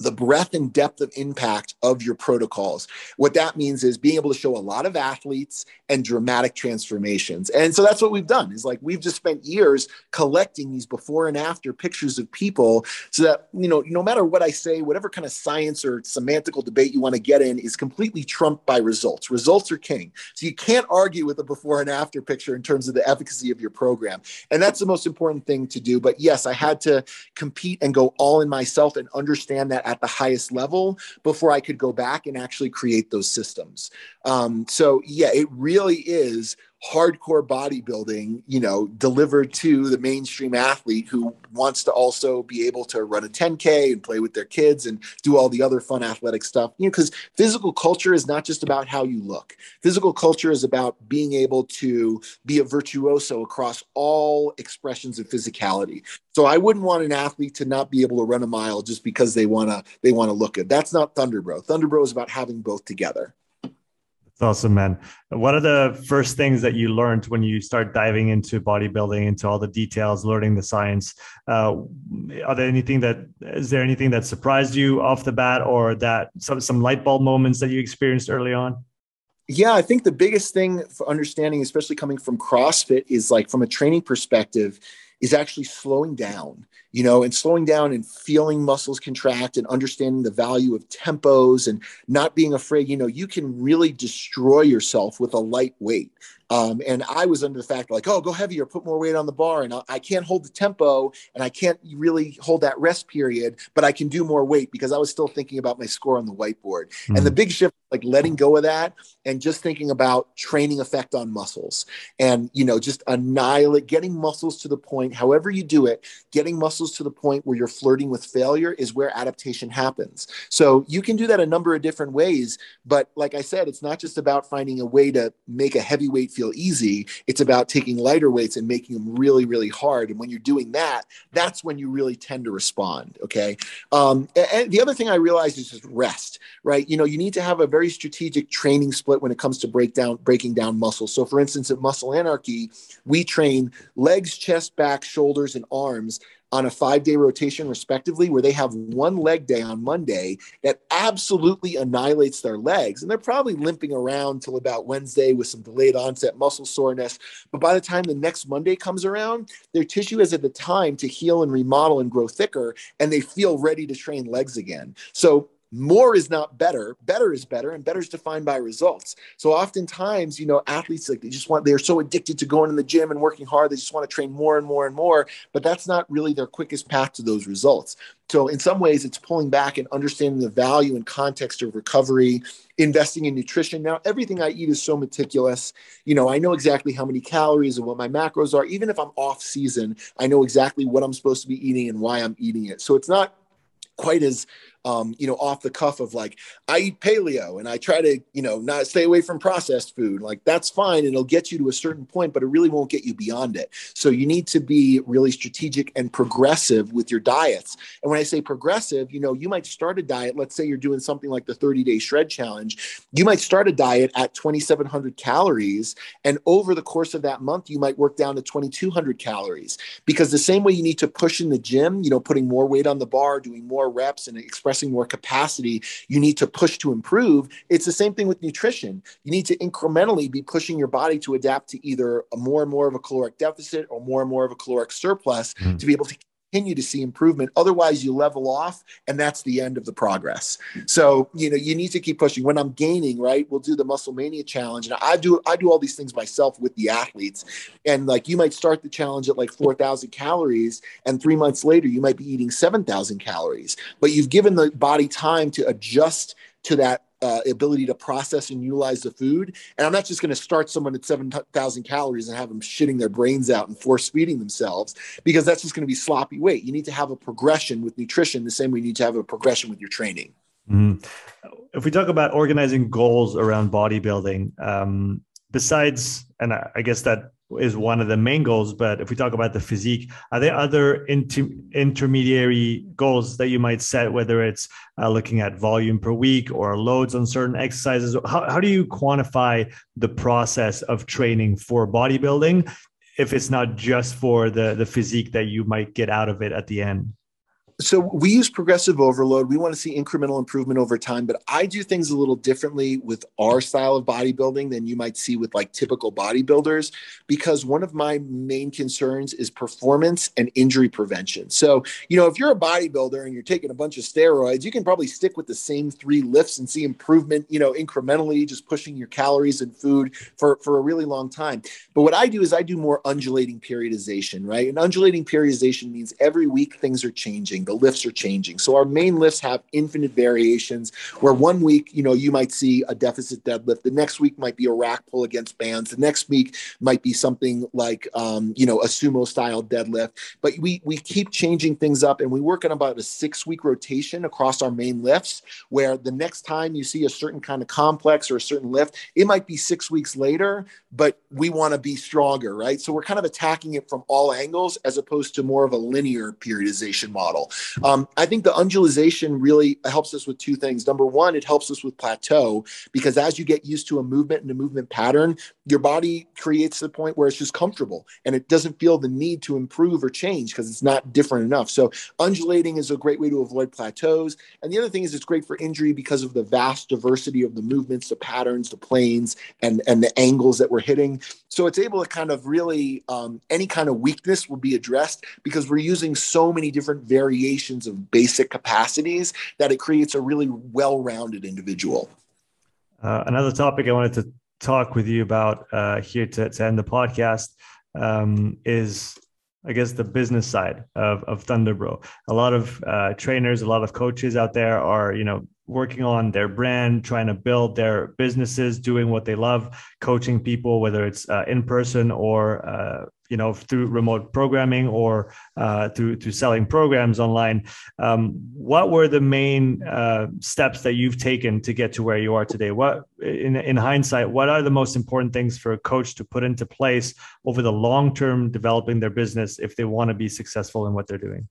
the breadth and depth of impact of your protocols. What that means is being able to show a lot of athletes and dramatic transformations. And so that's what we've done is like, we've just spent years collecting these before and after pictures of people so that, you know, no matter what I say, whatever kind of science or semantical debate you want to get in is completely trumped by results. Results are king. So you can't argue with a before and after picture in terms of the efficacy of your program. And that's the most important thing to do. But yes, I had to compete and go all in myself and understand that at the highest level before I could go back and actually create those systems. Um, so yeah, it really is hardcore bodybuilding, you know, delivered to the mainstream athlete who wants to also be able to run a ten K and play with their kids and do all the other fun athletic stuff, you know, because physical culture is not just about how you look. Physical culture is about being able to be a virtuoso across all expressions of physicality. So I wouldn't want an athlete to not be able to run a mile just because they want to, they want to look good. That's not Thunderbro. Thunderbro is about having both together. It's awesome, man. What are the first things that you learned when you start diving into bodybuilding, into all the details, learning the science? Uh, are there anything that, is there anything that surprised you off the bat or that some, some light bulb moments that you experienced early on? Yeah, I think the biggest thing for understanding, especially coming from CrossFit, is like from a training perspective, is actually slowing down, you know, and slowing down and feeling muscles contract and understanding the value of tempos and not being afraid. You know, you can really destroy yourself with a light weight. Um, and I was under the fact like, oh, go heavier, put more weight on the bar. And I, I can't hold the tempo and I can't really hold that rest period, but I can do more weight because I was still thinking about my score on the whiteboard. Mm-hmm. And the big shift, like letting go of that and just thinking about training effect on muscles and, you know, just annihilate, getting muscles to the point, however you do it, getting muscles to the point where you're flirting with failure is where adaptation happens. So you can do that a number of different ways. But like I said, it's not just about finding a way to make a heavyweight feel easy. It's about taking lighter weights and making them really, really hard. And when you're doing that, that's when you really tend to respond. Okay. Um, and the other thing I realized is just rest, right? You know, you need to have a very strategic training split when it comes to breakdown, breaking down muscles. So for instance, at Muscle Anarchy, we train legs, chest, back, shoulders, and arms on a five-day rotation respectively, where they have one leg day on Monday that absolutely annihilates their legs. And they're probably limping around till about Wednesday with some delayed onset muscle soreness. But by the time the next Monday comes around, their tissue is at the time to heal and remodel and grow thicker, and they feel ready to train legs again. So more is not better. Better is better, and better is defined by results. So oftentimes, you know, athletes, like, they just want, they're so addicted to going to the gym and working hard. They just want to train more and more and more, but that's not really their quickest path to those results. So in some ways, it's pulling back and understanding the value and context of recovery, investing in nutrition. Now, everything I eat is so meticulous. You know, I know exactly how many calories and what my macros are. Even if I'm off season, I know exactly what I'm supposed to be eating and why I'm eating it. So it's not quite as, um, you know, off the cuff of like, I eat paleo and I try to, you know, not stay away from processed food. Like, that's fine. It'll get you to a certain point, but it really won't get you beyond it. So you need to be really strategic and progressive with your diets. And when I say progressive, you know, you might start a diet. Let's say you're doing something like the thirty day shred challenge. You might start a diet at twenty-seven hundred calories. And over the course of that month, you might work down to twenty-two hundred calories, because the same way you need to push in the gym, you know, putting more weight on the bar, doing more reps and expressing more capacity, you need to push to improve. It's the same thing with nutrition. You need to incrementally be pushing your body to adapt to either a more and more of a caloric deficit or more and more of a caloric surplus mm. to be able to continue to see improvement. Otherwise, you level off, and that's the end of the progress. So, you know, you need to keep pushing. When I'm gaining, right, we'll do the Musclemania challenge. And I do, I do all these things myself with the athletes. And like, you might start the challenge at like four thousand calories, and three months later, you might be eating seven thousand calories, but you've given the body time to adjust to that Uh, ability to process and utilize the food. And I'm not just going to start someone at seven thousand calories and have them shitting their brains out and force feeding themselves, because that's just going to be sloppy weight. You need to have a progression with nutrition the same way you need to have a progression with your training. Mm. If we talk about organizing goals around bodybuilding, um, besides, and I, I guess that is one of the main goals, but if we talk about the physique, are there other inter- intermediary goals that you might set, whether it's uh, looking at volume per week or loads on certain exercises? How, how do you quantify the process of training for bodybuilding if it's not just for the, the physique that you might get out of it at the end? So we use progressive overload. We want to see incremental improvement over time, but I do things a little differently with our style of bodybuilding than you might see with like typical bodybuilders, because one of my main concerns is performance and injury prevention. So, you know, if you're a bodybuilder and you're taking a bunch of steroids, you can probably stick with the same three lifts and see improvement, you know, incrementally, just pushing your calories and food for, for a really long time. But what I do is I do more undulating periodization, right? And undulating periodization means every week things are changing. The lifts are changing. So our main lifts have infinite variations where one week, you know, you might see a deficit deadlift. The next week might be a rack pull against bands. The next week might be something like, um, you know, a sumo style deadlift, but we, we keep changing things up, and we work on about a six week rotation across our main lifts, where the next time you see a certain kind of complex or a certain lift, it might be six weeks later, but we want to be stronger, right? So we're kind of attacking it from all angles as opposed to more of a linear periodization model. Um, I think the undulation really helps us with two things. Number one, it helps us with plateau, because as you get used to a movement and a movement pattern, your body creates the point where it's just comfortable and it doesn't feel the need to improve or change because it's not different enough. So undulating is a great way to avoid plateaus. And the other thing is it's great for injury because of the vast diversity of the movements, the patterns, the planes, and, and the angles that we're hitting. So it's able to kind of really, um, any kind of weakness will be addressed because we're using so many different variations of basic capacities that it creates a really well-rounded individual. Uh, another topic I wanted to talk with you about uh, here to, to end the podcast um, is, I guess, the business side of, of Thunderbro. A lot of uh, trainers, a lot of coaches out there are, you know, working on their brand, trying to build their businesses, doing what they love, coaching people, whether it's uh, in person or, uh, you know, through remote programming or uh, through, through selling programs online. Um, what were the main uh, steps that you've taken to get to where you are today? What, in, in hindsight, what are the most important things for a coach to put into place over the long term developing their business if they want to be successful in what they're doing?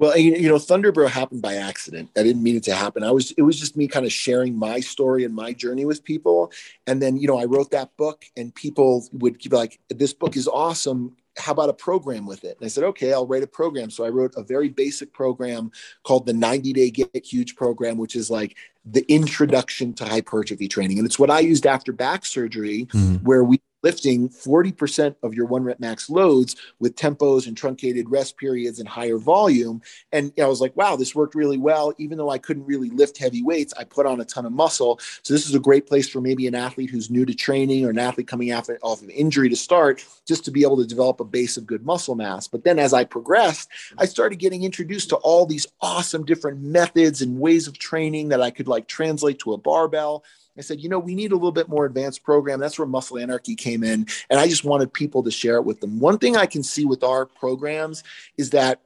Well, you know, Thunderbro happened by accident. I didn't mean it to happen. I was, it was just me kind of sharing my story and my journey with people. And then, you know, I wrote that book and people would be like, this book is awesome. How about a program with it? And I said, okay, I'll write a program. So I wrote a very basic program called the ninety day Get Huge program, which is like the introduction to hypertrophy training. And it's what I used after back surgery, mm-hmm. where we lifting forty percent of your one rep max loads with tempos and truncated rest periods and higher volume. And I was like, wow, this worked really well. Even though I couldn't really lift heavy weights, I put on a ton of muscle. So this is a great place for maybe an athlete who's new to training or an athlete coming off an injury to start, just to be able to develop a base of good muscle mass. But then as I progressed, I started getting introduced to all these awesome different methods and ways of training that I could like translate to a barbell. I said, you know, we need a little bit more advanced program. That's where Muscle Anarchy came in. And I just wanted people to share it with them. One thing I can see with our programs is that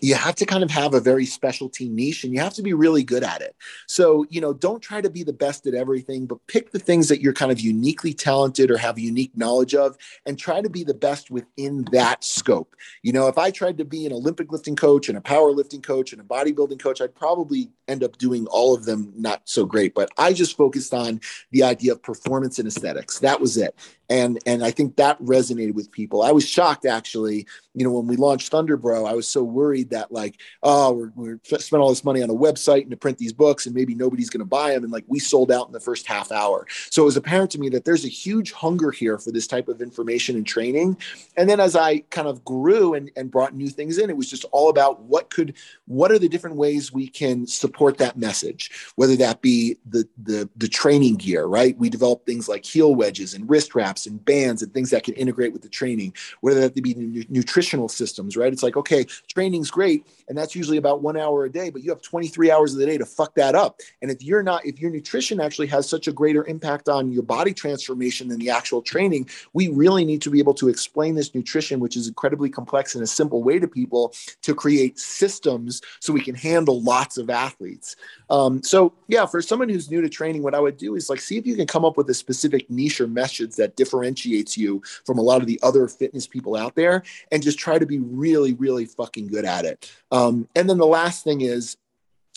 you have to kind of have a very specialty niche and you have to be really good at it. So, you know, don't try to be the best at everything, but pick the things that you're kind of uniquely talented or have unique knowledge of and try to be the best within that scope. You know, if I tried to be an Olympic lifting coach and a powerlifting coach and a bodybuilding coach, I'd probably end up doing all of them not so great, but I just focused on the idea of performance and aesthetics. That was it. And, and I think that resonated with people. I was shocked, actually, you know, when we launched Thunderbro, I was so worried that like, oh, we're, we're spending all this money on a website and to print these books and maybe nobody's going to buy them. And like, we sold out in the first half hour. So it was apparent to me that there's a huge hunger here for this type of information and training. And then as I kind of grew and, and brought new things in, it was just all about what could, what are the different ways we can support that message, whether that be the, the, the training gear, right? We developed things like heel wedges and wrist wraps and bands and things that can integrate with the training, whether that be nu- nutritional systems, right? It's like, okay, training's great. And that's usually about one hour a day, but you have twenty-three hours of the day to fuck that up. And if you're not, if your nutrition actually has such a greater impact on your body transformation than the actual training, we really need to be able to explain this nutrition, which is incredibly complex in a simple way to people to create systems so we can handle lots of athletes. Um, so yeah, for someone who's new to training, what I would do is like, see if you can come up with a specific niche or message that differs differentiates you from a lot of the other fitness people out there and just try to be really, really fucking good at it. Um, and then the last thing is,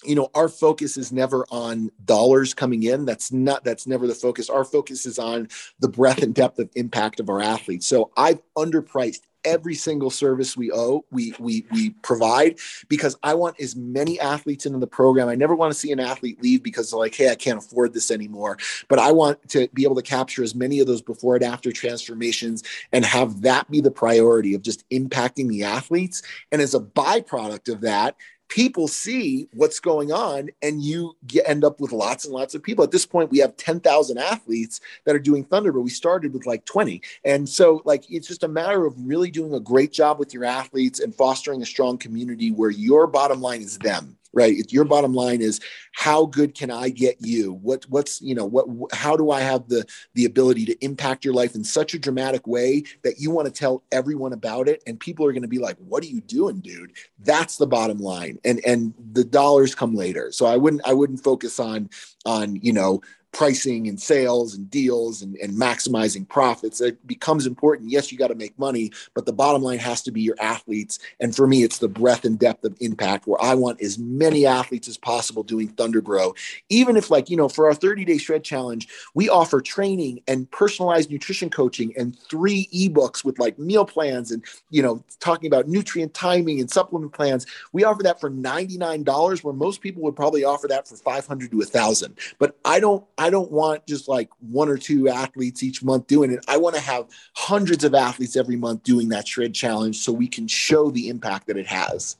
you know, our focus is never on dollars coming in. That's not, that's never the focus. Our focus is on the breadth and depth of impact of our athletes. So I've underpriced every single service we owe, we, we, we provide, because I want as many athletes into the program. I never want to see an athlete leave because they're like, hey, I can't afford this anymore, but I want to be able to capture as many of those before and after transformations and have that be the priority of just impacting the athletes. And as a byproduct of that, people see what's going on and you get, end up with lots and lots of people. At this point, we have ten thousand athletes that are doing Thunderbird. We started with like twenty. And so like, it's just a matter of really doing a great job with your athletes and fostering a strong community where your bottom line is them, right? If your bottom line is how good can I get you? What, what's, you know, what, how do I have the, the ability to impact your life in such a dramatic way that you want to tell everyone about it? And people are going to be like, what are you doing, dude? That's the bottom line. And, and the dollars come later. So I wouldn't, I wouldn't focus on, on, you know, pricing and sales and deals and, and maximizing profits. It becomes important. Yes, you got to make money, but the bottom line has to be your athletes. And for me, it's the breadth and depth of impact where I want as many athletes as possible doing Thunderbro. Even if like, you know, for our thirty day shred challenge, we offer training and personalized nutrition coaching and three eBooks with like meal plans and, you know, talking about nutrient timing and supplement plans. We offer that for ninety-nine dollars where most people would probably offer that for five hundred to a thousand, but I don't, I don't want just like one or two athletes each month doing it. I want to have hundreds of athletes every month doing that shred challenge so we can show the impact that it has.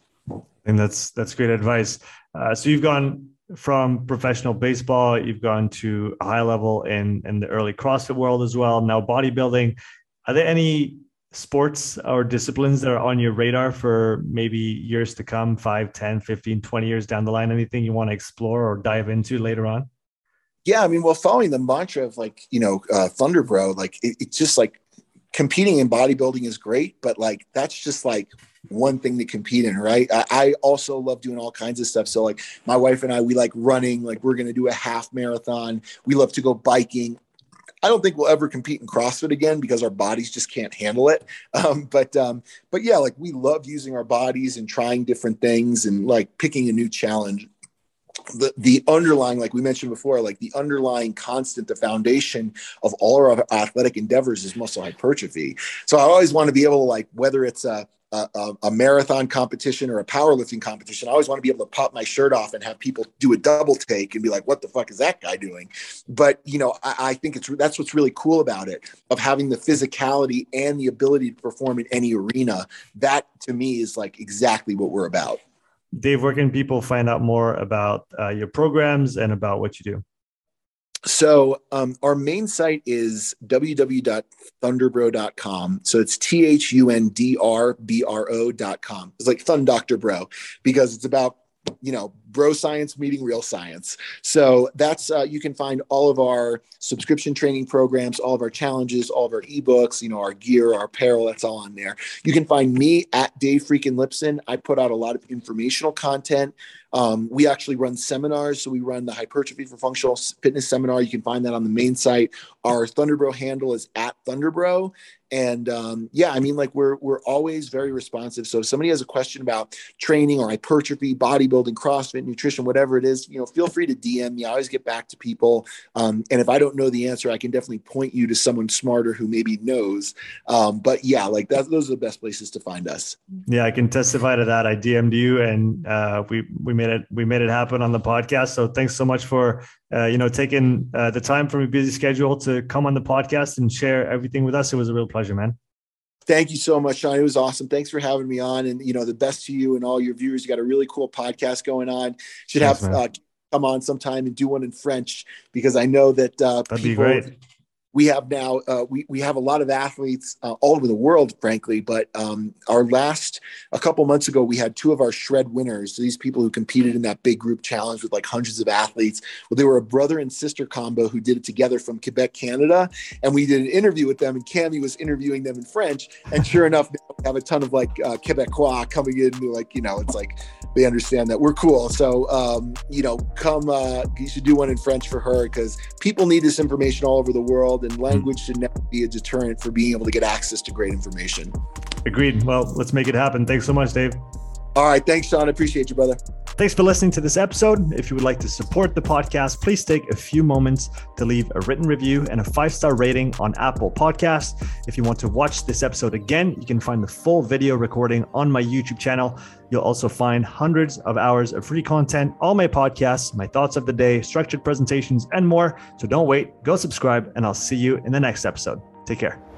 And that's, that's great advice. Uh, so you've gone from professional baseball, you've gone to a high level in, in the early CrossFit world as well. Now bodybuilding. Are there any sports or disciplines that are on your radar for maybe years to come, five, ten, fifteen, twenty years down the line? Anything you want to explore or dive into later on? Yeah, I mean, well, following the mantra of like, you know, uh, Thunderbro, like it, it's just like competing in bodybuilding is great, but like that's just like one thing to compete in, right? I, I also love doing all kinds of stuff. So like my wife and I, we like running, like we're going to do a half marathon. We love to go biking. I don't think we'll ever compete in CrossFit again because our bodies just can't handle it. Um, but, um, but yeah, like we love using our bodies and trying different things and like picking a new challenge. The, the underlying, like we mentioned before, like the underlying constant, the foundation of all our athletic endeavors is muscle hypertrophy. So I always want to be able to like, whether it's a a, a, a marathon competition or a powerlifting competition, I always want to be able to pop my shirt off and have people do a double take and be like, what the fuck is that guy doing? But, you know, I, I think it's, that's what's really cool about it, of having the physicality and the ability to perform in any arena. That to me is like exactly what we're about. Dave, where can people find out more about uh, your programs and about what you do? So um, our main site is w w w dot thunderbro dot com. So it's T H U N D R B R O dot com. It's like Thun Doctor Bro, because it's about, you know, bro science meeting real science. So that's, uh, you can find all of our subscription training programs, all of our challenges, all of our eBooks, you know, our gear, our apparel, that's all on there. You can find me at Dave freaking Lipson. I put out a lot of informational content. Um, we actually run seminars. So we run the Hypertrophy for Functional Fitness seminar. You can find that on the main site. Our Thunderbro handle is at Thunderbro. And um, yeah, I mean, like we're, we're always very responsive. So if somebody has a question about training or hypertrophy, bodybuilding, CrossFit, nutrition, whatever it is, you know, feel free to D M me. I always get back to people. Um, and if I don't know the answer, I can definitely point you to someone smarter who maybe knows. Um, but yeah, like that, those are the best places to find us. Yeah, I can testify to that. I D M'd you and uh, we, we made it, we made it happen on the podcast. So thanks so much for, uh, you know, taking uh, the time from your busy schedule to come on the podcast and share everything with us. It was a real pleasure, man. Thank you so much, Sean. It was awesome. Thanks for having me on. And, you know, the best to you and all your viewers. You got a really cool podcast going on. Should have uh, come on sometime and do one in French, because I know that uh, that'd people, be great. We have now, uh, we, we have a lot of athletes uh, all over the world, frankly, but um, our last, a couple months ago, we had two of our shred winners. So these people who competed in that big group challenge with like hundreds of athletes. Well, they were a brother and sister combo who did it together from Quebec, Canada. And we did an interview with them, and Camille was interviewing them in French. And sure enough, they have a ton of like uh, Quebecois coming in. They're like, you know, it's like, they understand that we're cool. So, um, you know, come, uh, you should do one in French for her, because people need this information all over the world. And language should never be a deterrent for being able to get access to great information. Agreed. Well, let's make it happen. Thanks so much, Dave. All right. Thanks, Sean. I appreciate you, brother. Thanks for listening to this episode. If you would like to support the podcast, please take a few moments to leave a written review and a five-star rating on Apple Podcasts. If you want to watch this episode again, you can find the full video recording on my YouTube channel. You'll also find hundreds of hours of free content, all my podcasts, my thoughts of the day, structured presentations, and more. So don't wait, go subscribe, and I'll see you in the next episode. Take care.